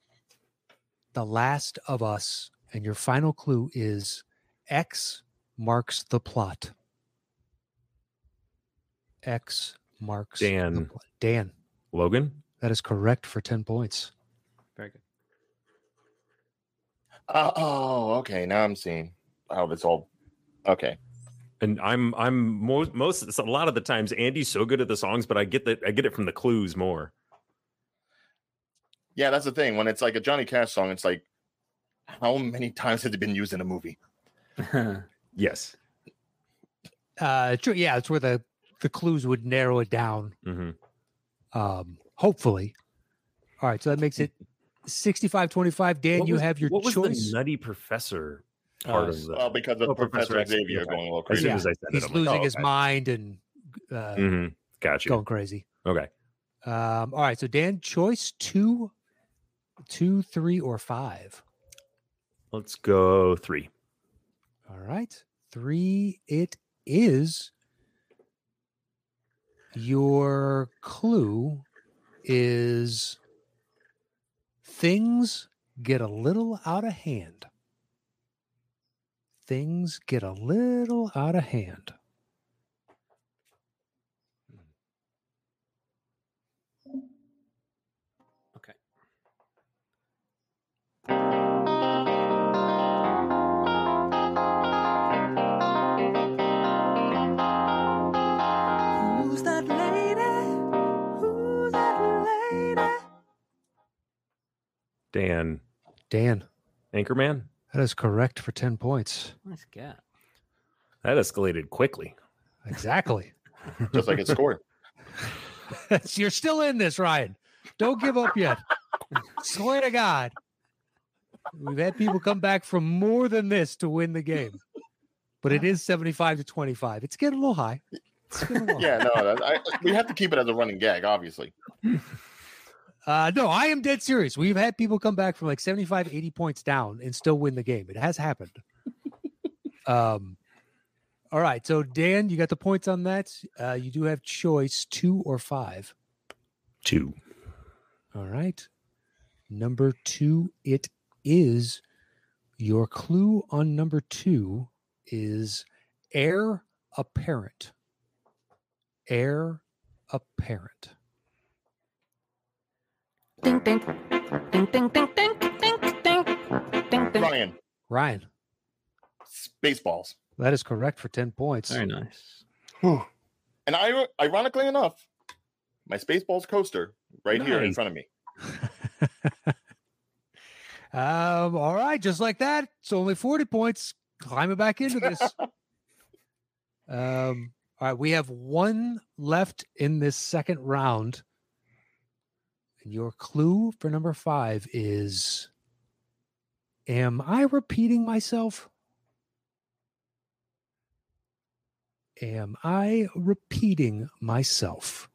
The Last of Us, and your final clue is X marks the plot. X marks Dan. the plot. Dan. Logan? That is correct for ten points. Very good. Uh, oh, okay. Now I'm seeing how this all. Okay. And I'm I'm most most a lot of the times Andy's so good at the songs, but I get that I get it from the clues more. Yeah, that's the thing. When it's like a Johnny Cash song, it's like, how many times has it been used in a movie? Yes. Uh, true. Yeah, it's where the, the clues would narrow it down. Mm-hmm. Um, hopefully. All right, so that makes it sixty-five twenty-five. Dan, was, you have your what choice. What was the Nutty Professor part uh, of that? Well, because of oh, Professor, Professor Xavier going a little crazy. Yeah. As soon as I said He's it, losing like, oh, okay. his mind and uh, mm-hmm. gotcha. going crazy. Okay. Um, all right, so Dan, choice two, two, three, or five? Let's go three. All right, three it is. Your clue is things get a little out of hand. Things get a little out of hand. Dan. Dan. Anchorman? That is correct for ten points. Nice guess. That escalated quickly. Exactly. Just like it scored. You're still in this, Ryan. Don't give up yet. Swear to God. We've had people come back from more than this to win the game. But it is seventy-five to twenty-five. It's getting a little high. It's getting a little yeah, high. no. I, we have to keep it as a running gag, obviously. Uh, no, I am dead serious. We've had people come back from like seventy-five, eighty points down and still win the game. It has happened. um, all right. So, Dan, you got the points on that. Uh, you do have choice two or five. Two. All right. Number two, it is. Your clue on number two is heir apparent. Heir apparent. Ding, ding, ding, ding, ding, ding, ding, ding, ding, ding. Ryan. Ryan. Spaceballs. That is correct for ten points. Very nice. Whew. And I, ironically enough, my Spaceballs coaster right nice. here in front of me. um. All right, just like that. It's only forty points. Climbing back into this. um. All right, we have one left in this second round. And your clue for number five is, am I repeating myself? Am I repeating myself?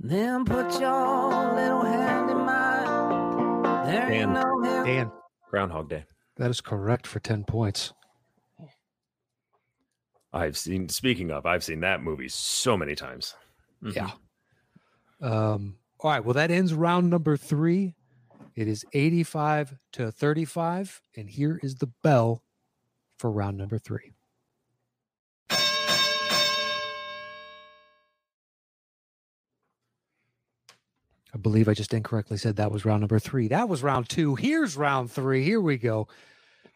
Then put your little hand in mine. There Dan, you know Dan. Groundhog Day. That is correct for ten points. I've seen, speaking of, I've seen that movie so many times. Mm-hmm. Yeah. Um, all right, well, that ends round number three. It is eighty-five to thirty-five, and here is the bell for round number three. I believe I just incorrectly said that was round number three. That was round two. Here's round three. Here we go. All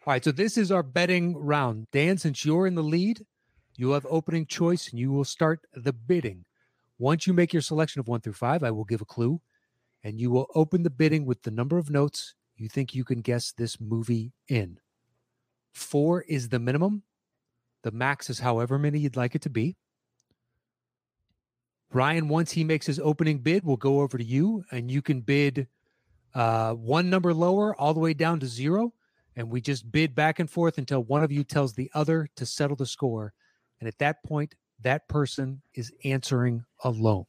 right, so this is our betting round. Dan, since you're in the lead, you have opening choice, and you will start the bidding. Once you make your selection of one through five, I will give a clue, and you will open the bidding with the number of notes you think you can guess this movie in. Four is the minimum. The max is however many you'd like it to be. Ryan, once he makes his opening bid, will go over to you, and you can bid uh, one number lower all the way down to zero, and we just bid back and forth until one of you tells the other to settle the score. And at that point, that person is answering alone.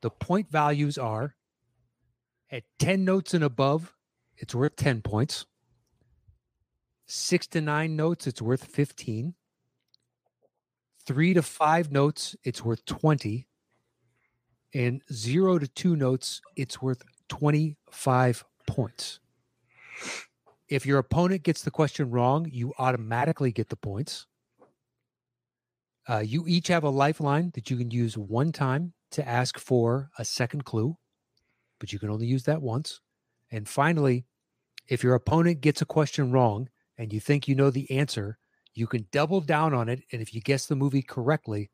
The point values are at ten notes and above, it's worth ten points. Six to nine notes, it's worth fifteen. Three to five notes, it's worth twenty. And zero to two notes, it's worth twenty-five points. If your opponent gets the question wrong, you automatically get the points. Uh, you each have a lifeline that you can use one time to ask for a second clue, but you can only use that once. And finally, If your opponent gets a question wrong and you think you know the answer, you can double down on it. And if you guess the movie correctly,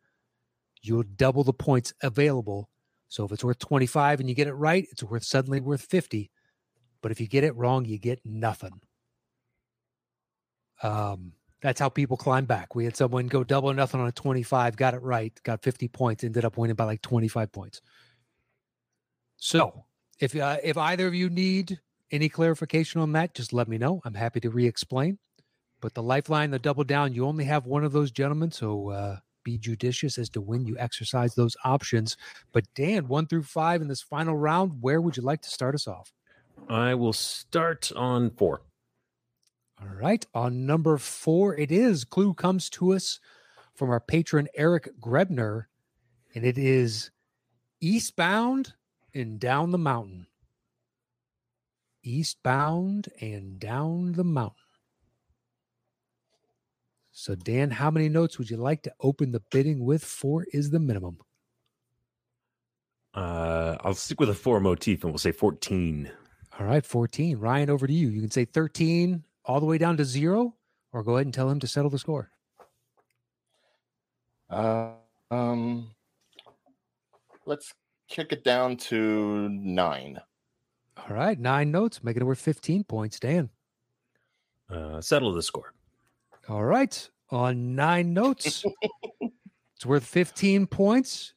you'll double the points available. So if it's worth twenty-five and you get it right, it's worth suddenly worth fifty. But if you get it wrong, you get nothing. Um, that's how people climb back. We had someone go double or nothing on a twenty-five, got it right, got fifty points, ended up winning by like twenty-five points. So if uh, if either of you need any clarification on that, just let me know. I'm happy to re-explain. But the lifeline, the double down, you only have one of those, gentlemen. So uh, be judicious as to when you exercise those options. But Dan, one through five in this final round, where would you like to start us off? I will start on four. All right. On number four, it is. Clue comes to us from our patron, Eric Grebner, and it is Eastbound and Down the Mountain. Eastbound and Down the Mountain. So, Dan, how many notes would you like to open the bidding with? Four is the minimum. Uh, I'll stick with a four motif, and we'll say fourteen. All right, fourteen. Ryan, over to you. You can say thirteen all the way down to zero, or go ahead and tell him to settle the score. Uh, um, let's kick it down to nine. All right, nine notes, making it worth fifteen points. Dan? Uh, settle the score. All right, on nine notes, it's worth fifteen points.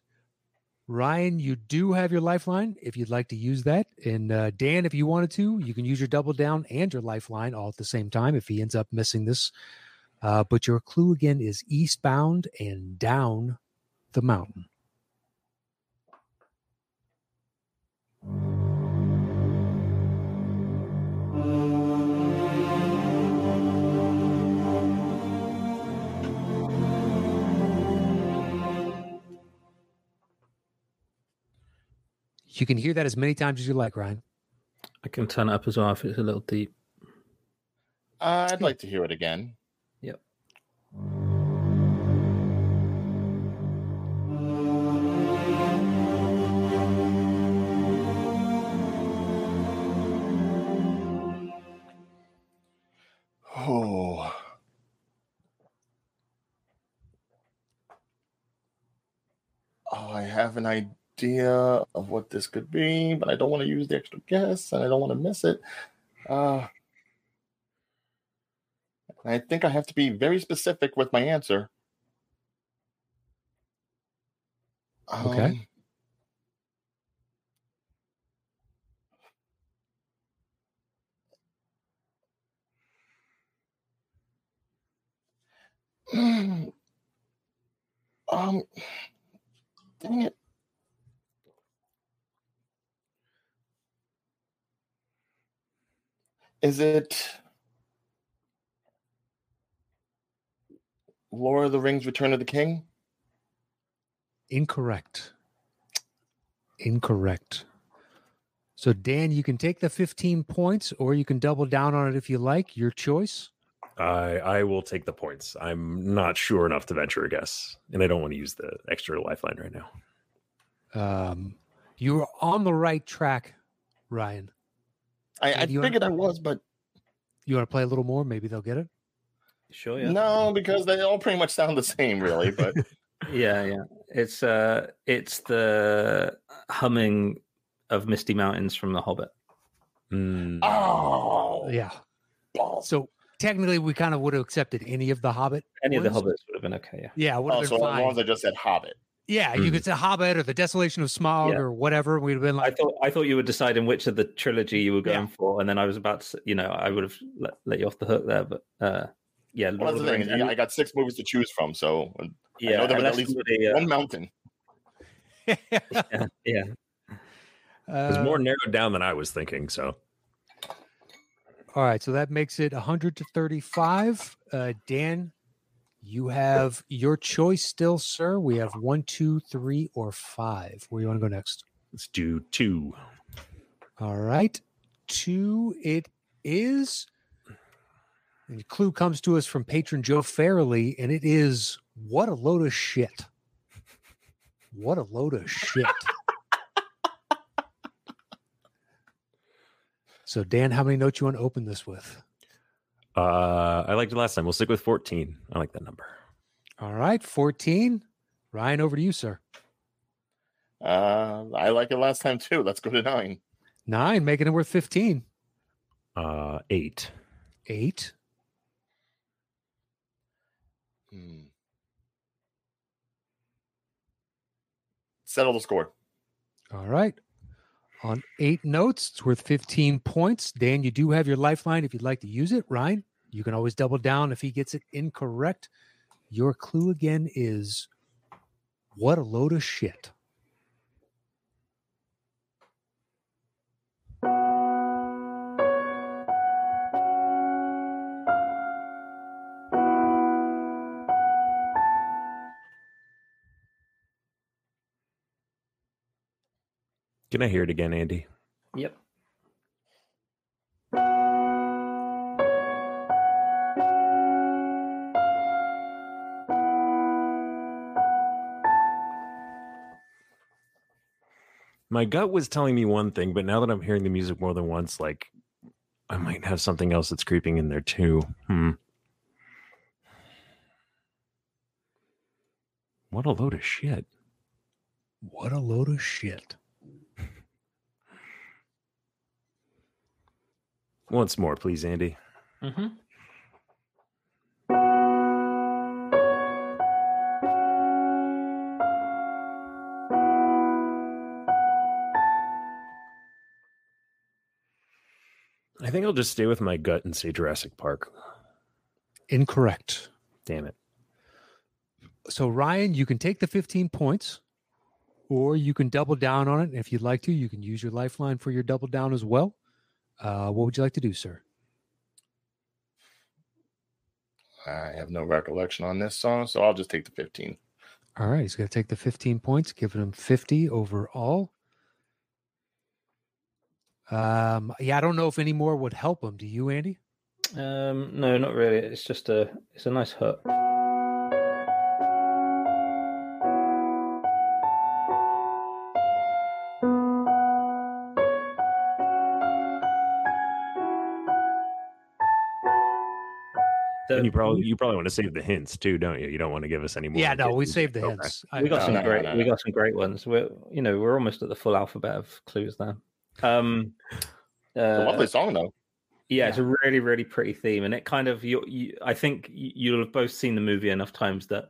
Ryan, you do have your lifeline if you'd like to use that. And uh, Dan, if you wanted to, you can use your double down and your lifeline all at the same time if he ends up missing this. Uh, but your clue again is Eastbound and Down the Mountain. You can hear that as many times as you like, Ryan. I can turn it up as well if it's a little deep. Uh, I'd like to hear it again. Yep. Oh. Oh, I have an idea. idea of what this could be, but I don't want to use the extra guess and I don't want to miss it. Uh, I think I have to be very specific with my answer. Um, okay. Um, dang it. Is it Lord of the Rings, Return of the King? Incorrect. Incorrect. So, Dan, you can take the fifteen points or you can double down on it if you like. Your choice. I, I will take the points. I'm not sure enough to venture a guess, and I don't want to use the extra lifeline right now. Um, you were on the right track, Ryan. I, I figured I was, but... You want to play a little more? Maybe they'll get it? Sure, yeah. No, because they all pretty much sound the same, really, but... yeah, yeah. It's uh, it's the humming of Misty Mountains from The Hobbit. Mm. Oh! Yeah. Oh. So, technically, we kind of would have accepted any of the Hobbit Any ones. Of the Hobbits would have been okay, yeah. Yeah, would have oh, been so fine. The ones that just said Hobbit. Yeah, you mm. could say Hobbit or The Desolation of Smaug yeah. or whatever. We'd have been like, I thought, I thought you were deciding which of the trilogy you were going yeah. for, and then I was about to, you know, I would have let, let you off the hook there. But uh, yeah, well, that's the thing. Is, I got six movies to choose from, so yeah, I know there was at least somebody, uh, one mountain. yeah, yeah. Uh, it was more narrowed down than I was thinking. So, all right, so that makes it one hundred to thirty-five. Uh, Dan. You have your choice still, sir. We have one, two, three, or five. Where do you want to go next? Let's do two. All right. Two it is. And the clue comes to us from patron Joe Farrelly, and it is, what a load of shit. What a load of shit. So, Dan, how many notes you want to open this with? Uh, I liked it last time. We'll stick with fourteen. I like that number. All right, fourteen. Ryan, over to you, sir. Uh, I like it last time, too. Let's go to nine. Nine, making it worth fifteen. Uh, eight. Eight. Hmm. Settle the score. All right. On eight notes, it's worth fifteen points. Dan, you do have your lifeline if you'd like to use it. Ryan, you can always double down if he gets it incorrect. Your clue again is, what a load of shit. Can I hear it again, Andy? Yep. My gut was telling me one thing, but now that I'm hearing the music more than once, like, I might have something else that's creeping in there too. Hmm. What a load of shit. What a load of shit. Once more, please, Andy. Mm-hmm. I think I'll just stay with my gut and say Jurassic Park. Incorrect. Damn it. So, Ryan, you can take the fifteen points, or you can double down on it. If you'd like to, you can use your lifeline for your double down as well. Uh, what would you like to do, sir? I have no recollection on this song, so I'll just take the fifteen. All right, he's going to take the fifteen points, giving him fifty overall. Um, yeah, I don't know if any more would help him. Do you, Andy? Um, no, not really. It's just a, it's a nice hook. And you probably you probably want to save the hints too, don't you? You don't want to give us any more. Yeah, no, we saved the hints. Okay. We got no, some no, great no, no. we got some great ones. We're you know, we're almost at the full alphabet of clues now. Um uh, it's a lovely song though. Yeah, yeah, it's a really, really pretty theme. And it kind of you, you I think you'll have both seen the movie enough times that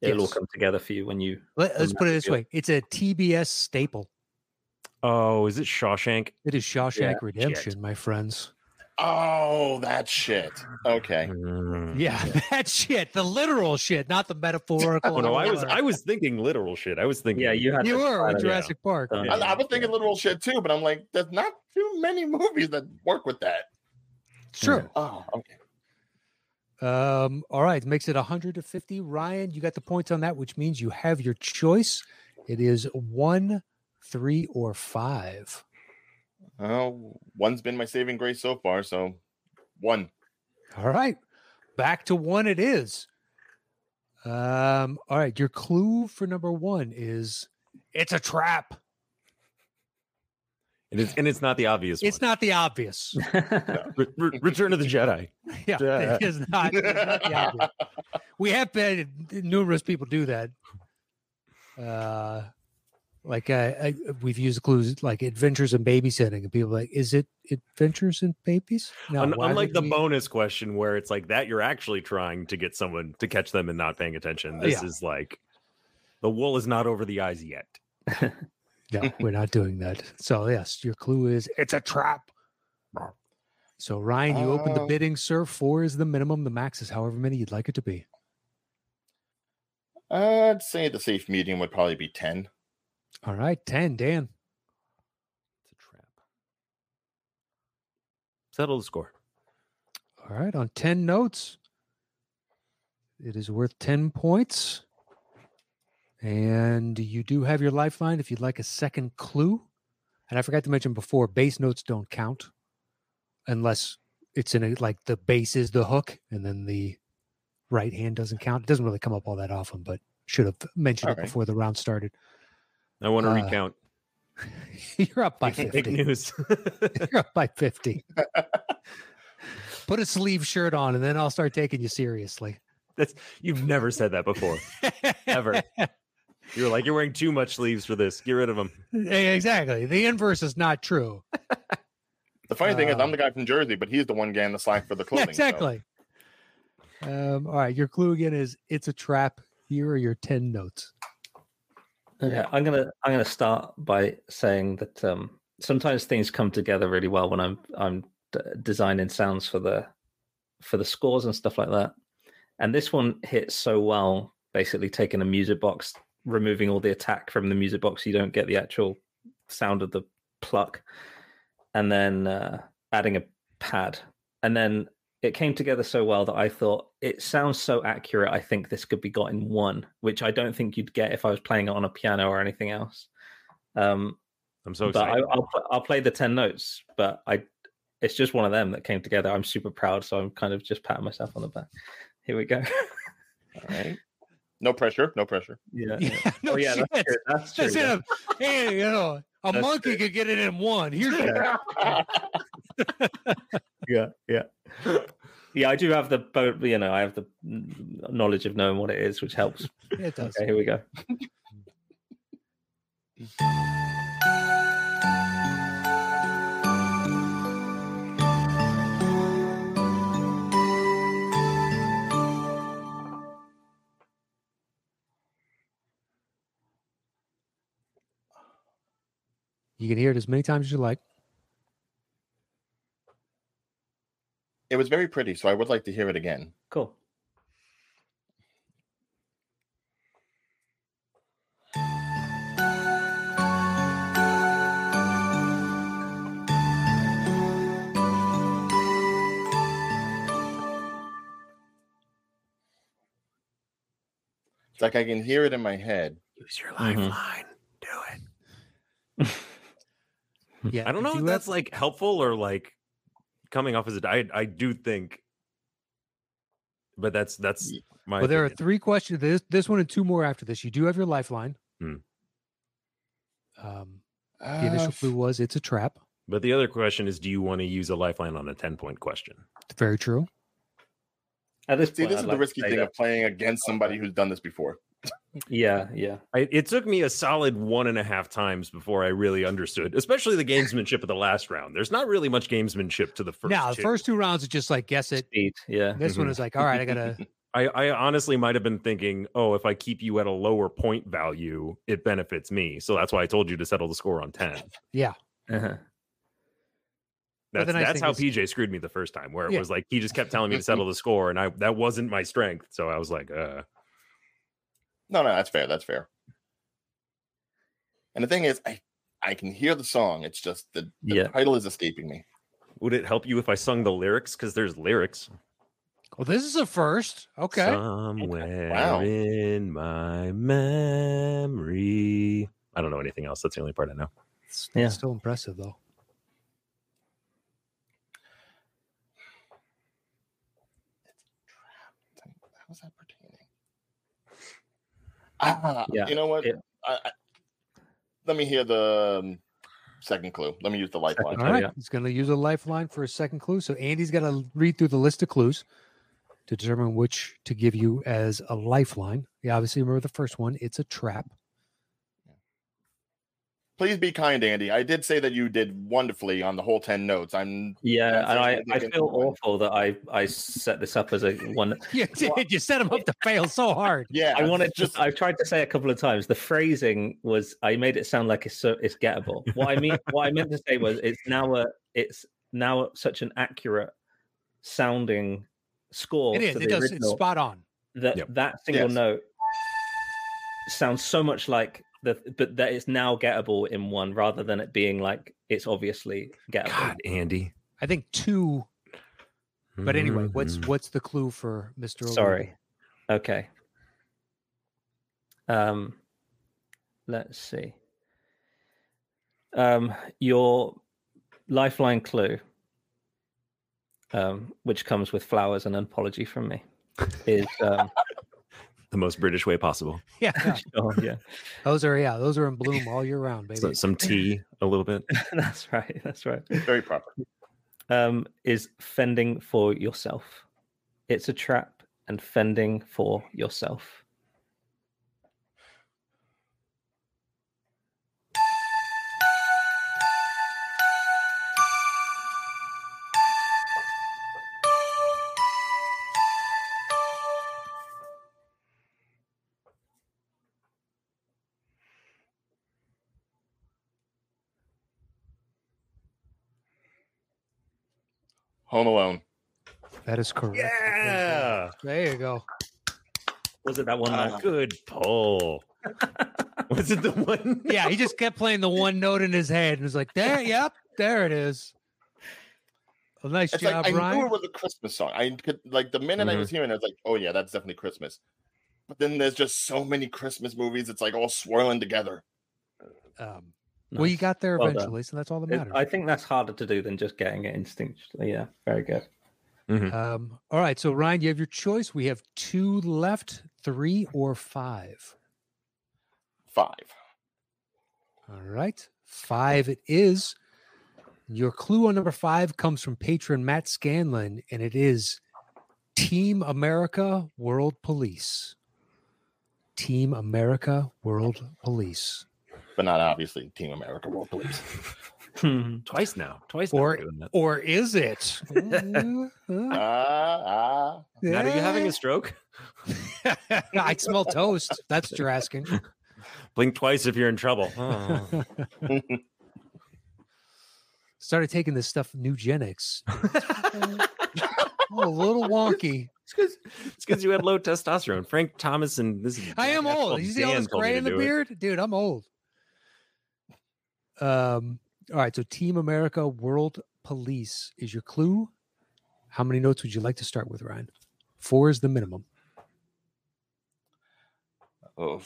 it'll yes. all come together for you when you Let, let's put it this way. It's a T B S staple. Oh, is it Shawshank? It is Shawshank yeah. Redemption, Shit. my friends. Oh, that shit. Okay. Yeah, that shit. The literal shit, not the metaphorical. Oh, no, I was I was thinking literal shit. I was thinking. Yeah, you had. You were with Jurassic yeah. Park. Uh, yeah. I, I was thinking literal shit too, but I'm like, there's not too many movies that work with that. Sure. Oh, okay. Um. All right. Makes it one hundred fifty. Ryan, you got the points on that, which means you have your choice. It is one, three, or five. Oh, one's been my saving grace so far, so one. All right. Back to one it is. Um, all right. Your clue for number one is it's a trap. And it's, and it's not the obvious It's one. not the obvious. Re- Re- Return of the Jedi. Yeah, yeah. It is not, it is not the obvious. We have had numerous people do that. Uh Like uh, I, we've used clues like Adventures in Babysitting, and people are like, is it Adventures in Babies? No, Un- unlike the we... bonus question where it's like that you're actually trying to get someone to catch them and not paying attention. This yeah. is like the wool is not over the eyes yet. No, we're not doing that. So yes, your clue is it's a trap. So Ryan, you uh... opened the bidding, sir. Four is the minimum. The max is however many you'd like it to be. I'd say the safe medium would probably be ten. All right, ten, Dan. It's a trap. Settle the score. All right, on ten notes, it is worth ten points. And you do have your lifeline if you'd like a second clue. And I forgot to mention before, bass notes don't count unless it's in a, like the bass is the hook and then the right hand doesn't count. It doesn't really come up all that often, but should have mentioned all it right. before the round started. I want to uh, recount. You're up by fifty. Big news. You're up by fifty. Put a sleeve shirt on, and then I'll start taking you seriously. That's you've never said that before, ever. You're like, you're wearing too much sleeves for this. Get rid of them. Exactly. The inverse is not true. The funny uh, thing is, I'm the guy from Jersey, but he's the one guy in the slack for the clothing. Exactly. So. Um, all right. Your clue again is it's a trap. Here are your ten notes. Okay, I'm gonna I'm gonna start by saying that um, sometimes things come together really well when I'm I'm d- designing sounds for the for the scores and stuff like that. And this one hits so well, basically taking a music box, removing all the attack from the music box, you don't get the actual sound of the pluck, and then uh, adding a pad, and then it came together so well that I thought it sounds so accurate. I think this could be got in one, which I don't think you'd get if I was playing it on a piano or anything else. Um, I'm so excited. But I, I'll, I'll play the ten notes, but I, it's just one of them that came together. I'm super proud. So I'm kind of just patting myself on the back. Here we go. All right. No pressure. No pressure. Yeah. yeah. No oh, yeah, shit. That's true. That's true, that's yeah. A, hey, you know, a that's monkey true. Could get it in one. Here's yeah. yeah. Yeah. Yeah, I do have the boat, you know, I have the knowledge of knowing what it is, which helps. It does. Okay, here we go. You can hear it as many times as you like. It was very pretty, so I would like to hear it again. Cool. It's like I can hear it in my head. Use your lifeline. Mm-hmm. Do it. Yeah. I don't know if that's have... like helpful or like coming off as a I, I do think, but that's that's my. Well, there opinion. Are three questions. This this one and two more after this. You do have your lifeline. Hmm. Um, uh, the initial clue was it's a trap. But the other question is, do you want to use a lifeline on a ten-point question? Very true. At this See, point, this I'd is like the risky thing that. Of playing against somebody who's done this before. Yeah, yeah. I, it took me a solid one and a half times before I really understood, especially the gamesmanship of the last round. There's not really much gamesmanship to the first. No, the two. first two rounds are just like guess it. Eight, yeah. This mm-hmm. one is like, all right, I gotta. I, I honestly might have been thinking, oh, if I keep you at a lower point value, it benefits me. So that's why I told you to settle the score on ten. Yeah. Uh-huh. That's nice that's how is... P J screwed me the first time, where it yeah. was like he just kept telling me to settle the score, and I that wasn't my strength, so I was like, uh. No, no, that's fair. That's fair. And the thing is, I, I can hear the song. It's just the, the yeah. title is escaping me. Would it help you if I sung the lyrics? Because there's lyrics. Well, this is a first. Okay. Somewhere wow. in my memory. I don't know anything else. That's the only part I know. It's yeah. still impressive, though. It's a trap. How's that? Ah, yeah, you know what? It, I, I, let me hear the um, second clue. Let me use the lifeline. All right. Yeah. He's going to use a lifeline for a second clue. So Andy's got to read through the list of clues to determine which to give you as a lifeline. You obviously remember the first one. It's a trap. Please be kind, Andy. I did say that you did wonderfully on the whole ten notes. I'm yeah, and I, I feel awful that I, I set this up as a one. You did. You set them up to fail so hard. Yeah, I wanted just. I've tried to say a couple of times. The phrasing was I made it sound like it's so it's gettable. What I mean, what I meant to say was it's now a it's now such an accurate sounding score. It is. It does. It's spot on. That yep. that single yes. note sounds so much like. The, but that it's now gettable in one rather than it being like it's obviously gettable. God, Andy. I think two. But anyway, mm-hmm. what's what's the clue for Mister O'Regan? Sorry. Okay. Um, let's see. Um, your lifeline clue, um, which comes with flowers and an apology from me, is um, the most British way possible. Yeah. Yeah. So, yeah. Those are, yeah, those are in bloom all year round, baby. So, some tea, a little bit. That's right. That's right. Very proper. Um, is fending for yourself. It's a Trap and Fending for Yourself. Home Alone. That is correct. Yeah. There you go. Was it that one? Uh, good poll. Was it the one? Yeah, he just kept playing the one note in his head and was like, there, yep, there it is. Well, nice it's job, like, I Ryan. I knew it was a Christmas song. I could, like, the minute mm-hmm. I was hearing it, I was like, oh, yeah, that's definitely Christmas. But then there's just so many Christmas movies. It's like all swirling together. Um, Nice. Well, you got there eventually, well so that's all that matters. It, I think that's harder to do than just getting it instinctually. Yeah, very good. Mm-hmm. Um, all right, so Ryan, you have your choice. We have two left, three or five? Five. All right, five it is. Your clue on number five comes from patron Matt Scanlon, and it is Team America, World Police. Team America, World Police. But not obviously Team America World Police. Twice now. Twice or, now. Or is it? uh, uh, Matt, are you having a stroke? I smell toast. That's what you're asking. Blink twice if you're in trouble. Oh. Started taking this stuff, Nugenics. Oh, a little wonky. It's because you had low testosterone. Frank Thomas and this is I am old. You see all this gray in the beard? Dude, I'm old. Um, all right, so Team America World Police is your clue. How many notes would you like to start with, Ryan? Four is the minimum. Oh,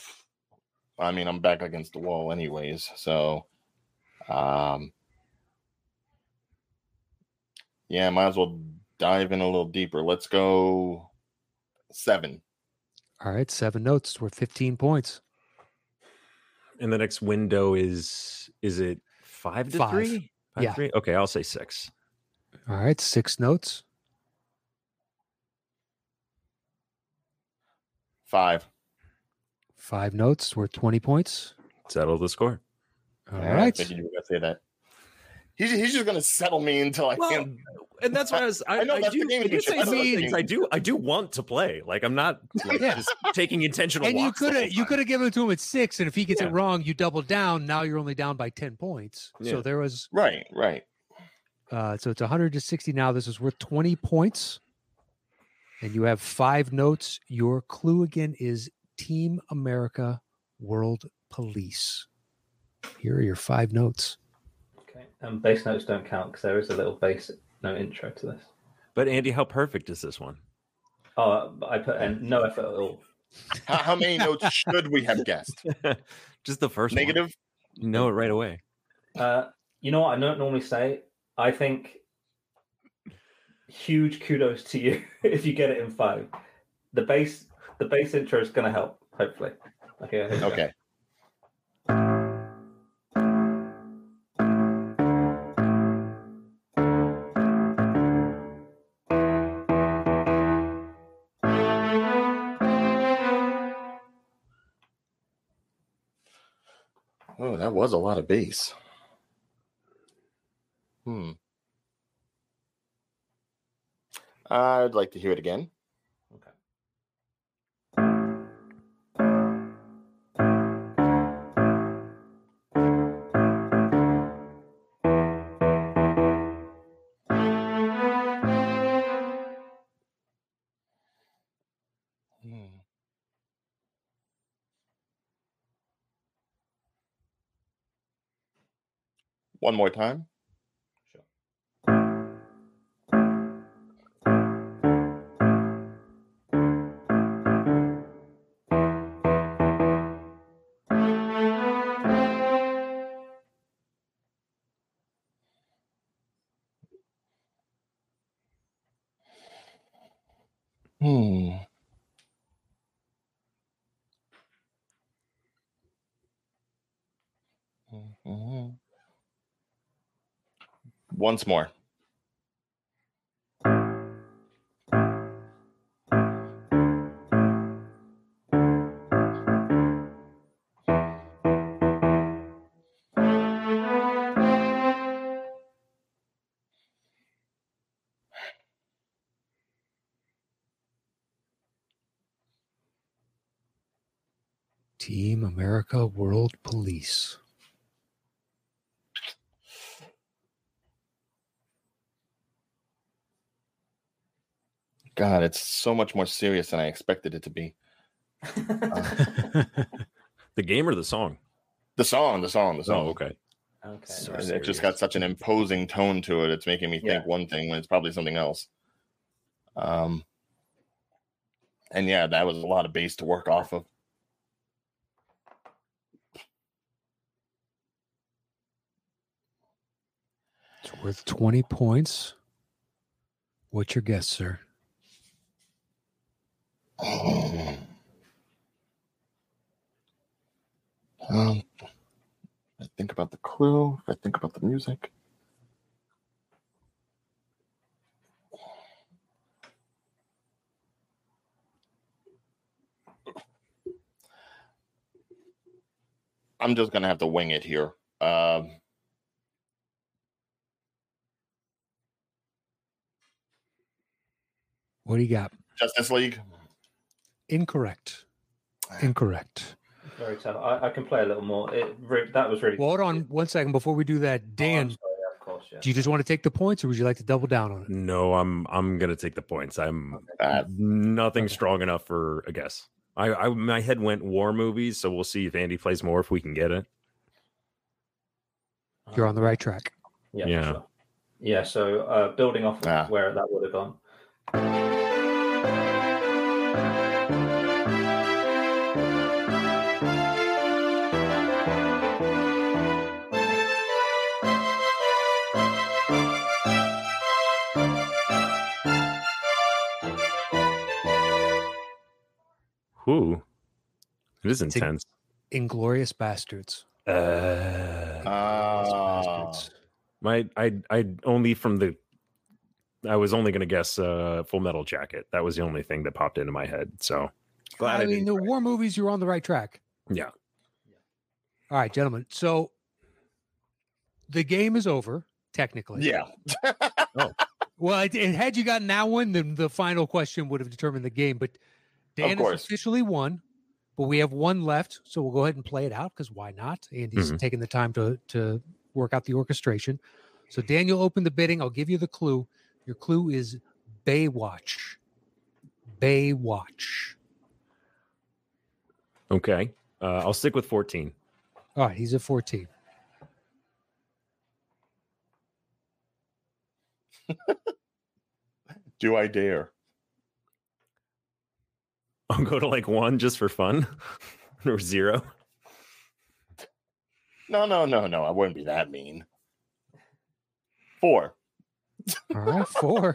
I mean, I'm back against the wall anyways, so um, yeah, might as well dive in a little deeper. Let's go seven. All right, seven notes worth fifteen points. And the next window is, is it five to five. three? Five, yeah. Three? Okay, I'll say six. All right, six notes. Five. Five notes worth twenty points. Settle the score. All yeah, right. I figured you were going to say that. He's, he's just going to settle me until I well, can't. And that's why I was. I, I know I that's do, the game. I do, say I, things. I do. I do want to play. Like I'm not like, yeah. just taking intentional. And you could have. You could have given it to him at six, and if he gets yeah. it wrong, you double down. Now you're only down by ten points. Yeah. So there was. Right. Right. Uh, so it's one hundred sixty now. This is worth twenty points, and you have five notes. Your clue again is Team America, World Police. Here are your five notes. Um, bass notes don't count because there is a little bass no intro to this. But Andy, how perfect is this one? Oh, I put in no effort at all. How, how many notes should we have guessed? Just the first negative? One. Negative? You know it right away. Uh, you know what I don't normally say? I think huge kudos to you if you get it in five. The bass, the bass intro is going to help, hopefully. Okay. Okay. Was a lot of bass. Hmm. I'd like to hear it again. Okay. Hmm. One more time. Sure. Hmm. once more. Team America World Police. God, it's so much more serious than I expected it to be. Uh, the game or the song? The song, the song, the song. Oh, okay. Okay. So it serious. Just got such an imposing tone to it. It's making me think yeah. one thing when it's probably something else. Um, and yeah, that was a lot of bass to work off of. It's worth twenty points. What's your guess, sir? Oh. Um, I think about the clue. I think about the music. I'm just gonna have to wing it here. Um, What do you got? Justice League. Incorrect. Incorrect. Very tough. I, I can play a little more. It re- that was really. Well, hold on one second before we do that, Dan. Oh, sorry, yeah, of course, yeah. Do you just want to take the points, or would you like to double down on it? No, I'm I'm gonna take the points. I'm okay. uh, nothing okay. strong enough for a guess. I, I my head went war movies, so we'll see if Andy plays more if we can get it. You're on the right track. Yeah. Yeah. Sure. Yeah. So uh, building off of ah. where that would have gone. Whoo, it is intense. Inglorious Bastards. Uh, uh, Bastards. My, I, I only from the. I was only going to guess uh, Full Metal Jacket. That was the only thing that popped into my head. So glad I, I mean, the war movies, you're on the right track. Yeah. All right, gentlemen. So the game is over, technically. Yeah. oh. Well, it, it, had you gotten that one, then the final question would have determined the game. But Dan has officially won, but we have one left. So we'll go ahead and play it out because why not? Andy's mm-hmm. taking the time to, to work out the orchestration. So, Dan, you'll open the bidding. I'll give you the clue. Your clue is Baywatch. Baywatch. Okay. Uh, I'll stick with fourteen. All right. He's at fourteen. Do I dare? I'll go to like one just for fun or zero. No, no, no, no. I wouldn't be that mean. Four. All right, four.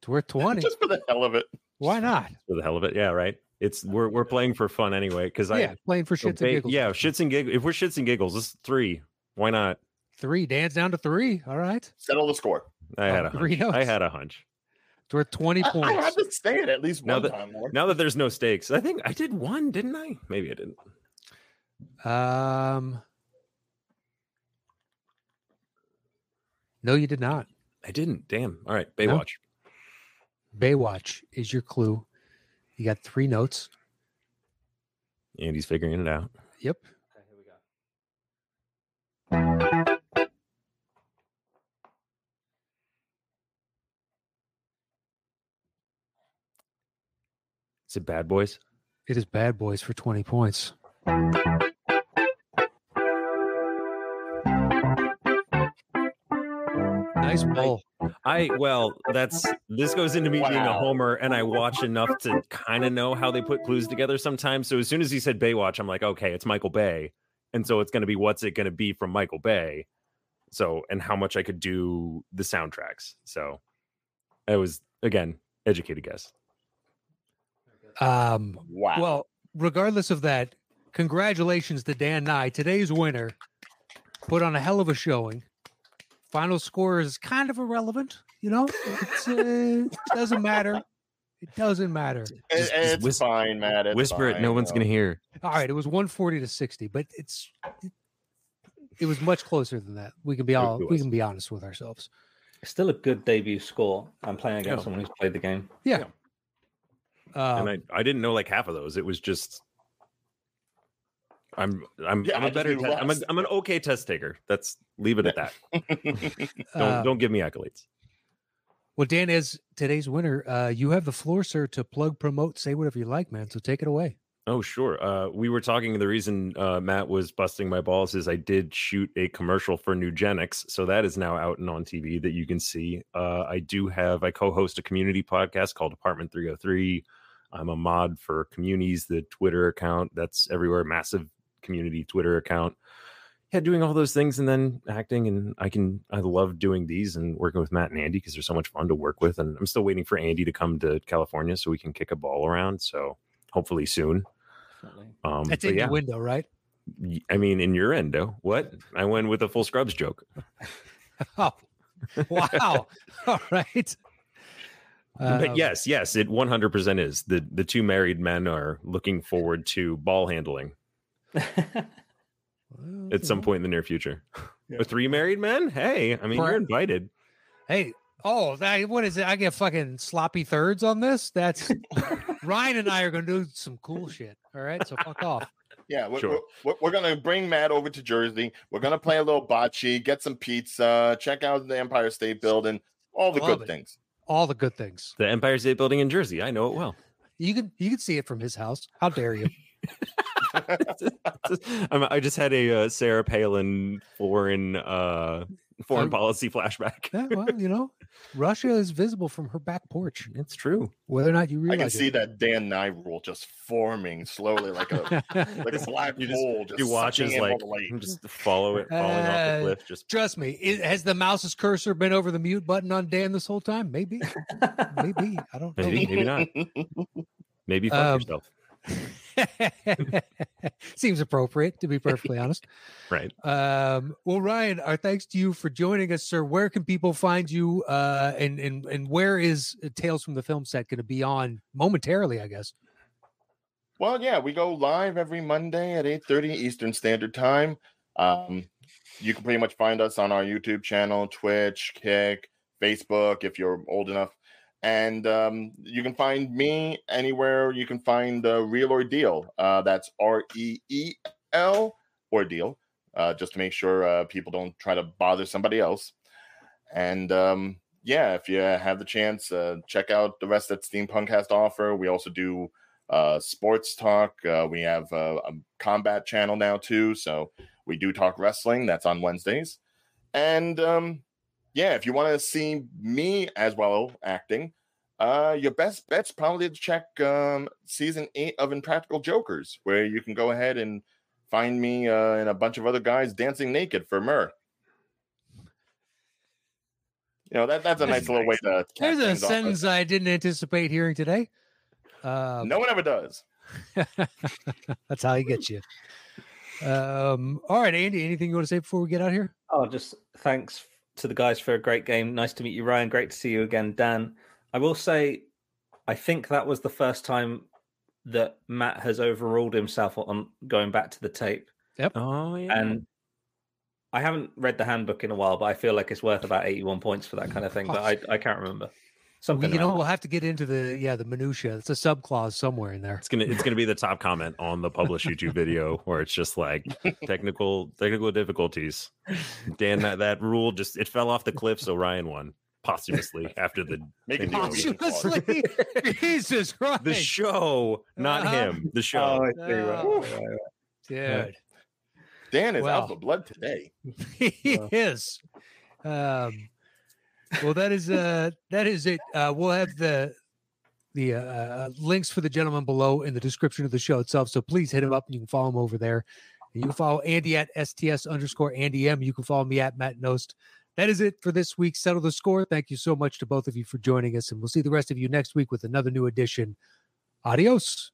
It's worth twenty. Just for the hell of it. Why not? Just for the hell of it, yeah, right. It's we're we're playing for fun anyway. Because yeah, I playing for shits so ba- and giggles. Yeah, shits and giggles. If we're shits and giggles, this is three. Why not? Three. Dan's down to three. All right. Settle the score. I oh, had a hunch. I had a hunch. It's worth twenty points. I, I had to stay at at least one now that, time more. Now that there's no stakes, I think I did one, didn't I? Maybe I didn't. Um. No, you did not. I didn't. Damn. All right. Baywatch. No. Baywatch is your clue. You got three notes. Andy's figuring it out. Yep. Okay, here we go. Is it Bad Boys? It is Bad Boys for twenty points. Nice ball. I, well, that's, this goes into me wow. being a homer, and I watch enough to kind of know how they put clues together sometimes. So as soon as he said Baywatch, I'm like, okay, it's Michael Bay. And so it's going to be, what's it going to be from Michael Bay? So, and how much I could do the soundtracks. So I was, again, educated guess. Um, wow. Well, regardless of that, congratulations to Dan Nye, today's winner. Put on a hell of a showing. final score is kind of irrelevant. You know, it's, uh, it doesn't matter. It doesn't matter. It, just, it's just whisper, fine, Matt. It's whisper fine, it. No one's going to hear. All right. It was one forty to sixty, but it's it, it was much closer than that. We can be all we can be honest with ourselves. Still a good debut score. I'm playing against yeah. someone who's played the game. Yeah. yeah. Um, and I, I didn't know like half of those. It was just I'm I'm yeah, I'm a better te- I'm a, I'm an okay test taker. That's leave it at that. don't uh, don't give me accolades. Well, Dan, as today's winner, uh, you have the floor, sir, to plug, promote, say whatever you like, man. So take it away. Oh, sure. Uh, we were talking. The reason uh, Matt was busting my balls is I did shoot a commercial for Nugenics. So that is now out and on T V that you can see. Uh, I do have, I co-host a community podcast called Apartment three oh three. I'm a mod for Communities, the Twitter account. That's everywhere. Massive community Twitter account. Yeah, doing all those things and then acting, and I can I love doing these and working with Matt and Andy because they're so much fun to work with. And I'm still waiting for Andy to come to California so we can kick a ball around. So hopefully soon. Um, That's in yeah. your window, right? I mean, in your endo. What? I went with a full Scrubs joke. Oh, wow! All right. Uh, but yes, yes, it one hundred percent is. The the two married men are looking forward to ball handling. Well, at some point in the near future. Yeah. Three married men? Hey, I mean, Brand. You're invited. Hey, oh, that, what is it? I get fucking sloppy thirds on this? That's Ryan and I are going to do some cool shit. All right, so fuck off. Yeah, we're, sure. we're, we're going to bring Matt over to Jersey. We're going to play a little bocce, get some pizza, check out the Empire State Building, all the Love good it. things. All the good things. The Empire State Building in Jersey. I know it well. You can, you can see it from his house. How dare you? I just had a uh, Sarah Palin foreign uh, foreign um, policy flashback. Yeah, well, you know, Russia is visible from her back porch. It's true. Whether or not you realize, I can see it. That Dan Nye rule just forming slowly, like a like a black hole. Just, just you watch is like just follow it falling uh, off the cliff. Just trust me. It, has the mouse's cursor been over the mute button on Dan this whole time? Maybe, maybe I don't know. Maybe, maybe not. Maybe fuck um, yourself. Seems appropriate, to be perfectly honest. Right. Um, well, Ryan, our thanks to you for joining us, sir. Where can people find you? Uh, and and and where is Tales from the Film Set going to be on momentarily? I guess. Well, yeah, we go live every Monday at eight thirty Eastern Standard Time. Um, you can pretty much find us on our YouTube channel, Twitch, Kick, Facebook, if you're old enough. And um, you can find me anywhere. You can find uh, Real Ordeal. Uh, that's R E E L, Ordeal, uh, just to make sure uh, people don't try to bother somebody else. And um, yeah, if you have the chance, uh, check out the rest that Steampunk has to offer. We also do uh, sports talk. Uh, we have uh, a combat channel now, too. So we do talk wrestling. That's on Wednesdays. And... Um, Yeah, if you want to see me as well acting, uh, your best bet's probably to check um, season eight of Impractical Jokers, where you can go ahead and find me uh, and a bunch of other guys dancing naked for Murr. You know, that that's a nice, nice little way to. There's a sentence I didn't anticipate hearing today. Uh, no one ever does. That's how he gets you. Um, all right, Andy, anything you want to say before we get out of here? Oh, just thanks for to the guys for a great game. Nice to meet you, Ryan. Great to see you again, Dan. I will say, I think that was the first time that Matt has overruled himself on going back to the tape. Yep. Oh, yeah. And I haven't read the handbook in a while, but I feel like it's worth about eighty-one points for that kind of thing. But I, I can't remember. Something you know, we'll have to get into the yeah the minutia. It's a subclause somewhere in there. It's gonna it's gonna be the top comment on the published YouTube video where it's just like technical technical difficulties. Dan, that, that rule just it fell off the cliff, so Ryan won posthumously after the making posthumously. Jesus Christ, the show, not uh-huh. him. The show. Oh, I see, right, right, right. Dude, Dan is well, out of blood today. He well. is. Um. Well, that is uh, that is it. Uh, we'll have the the uh, links for the gentleman below in the description of the show itself. So please hit him up. And you can follow him over there. And you can follow Andy at S T S underscore Andy M. You can follow me at Matt Knost. That is it for this week's Settle the Score. Thank you so much to both of you for joining us. And we'll see the rest of you next week with another new edition. Adios.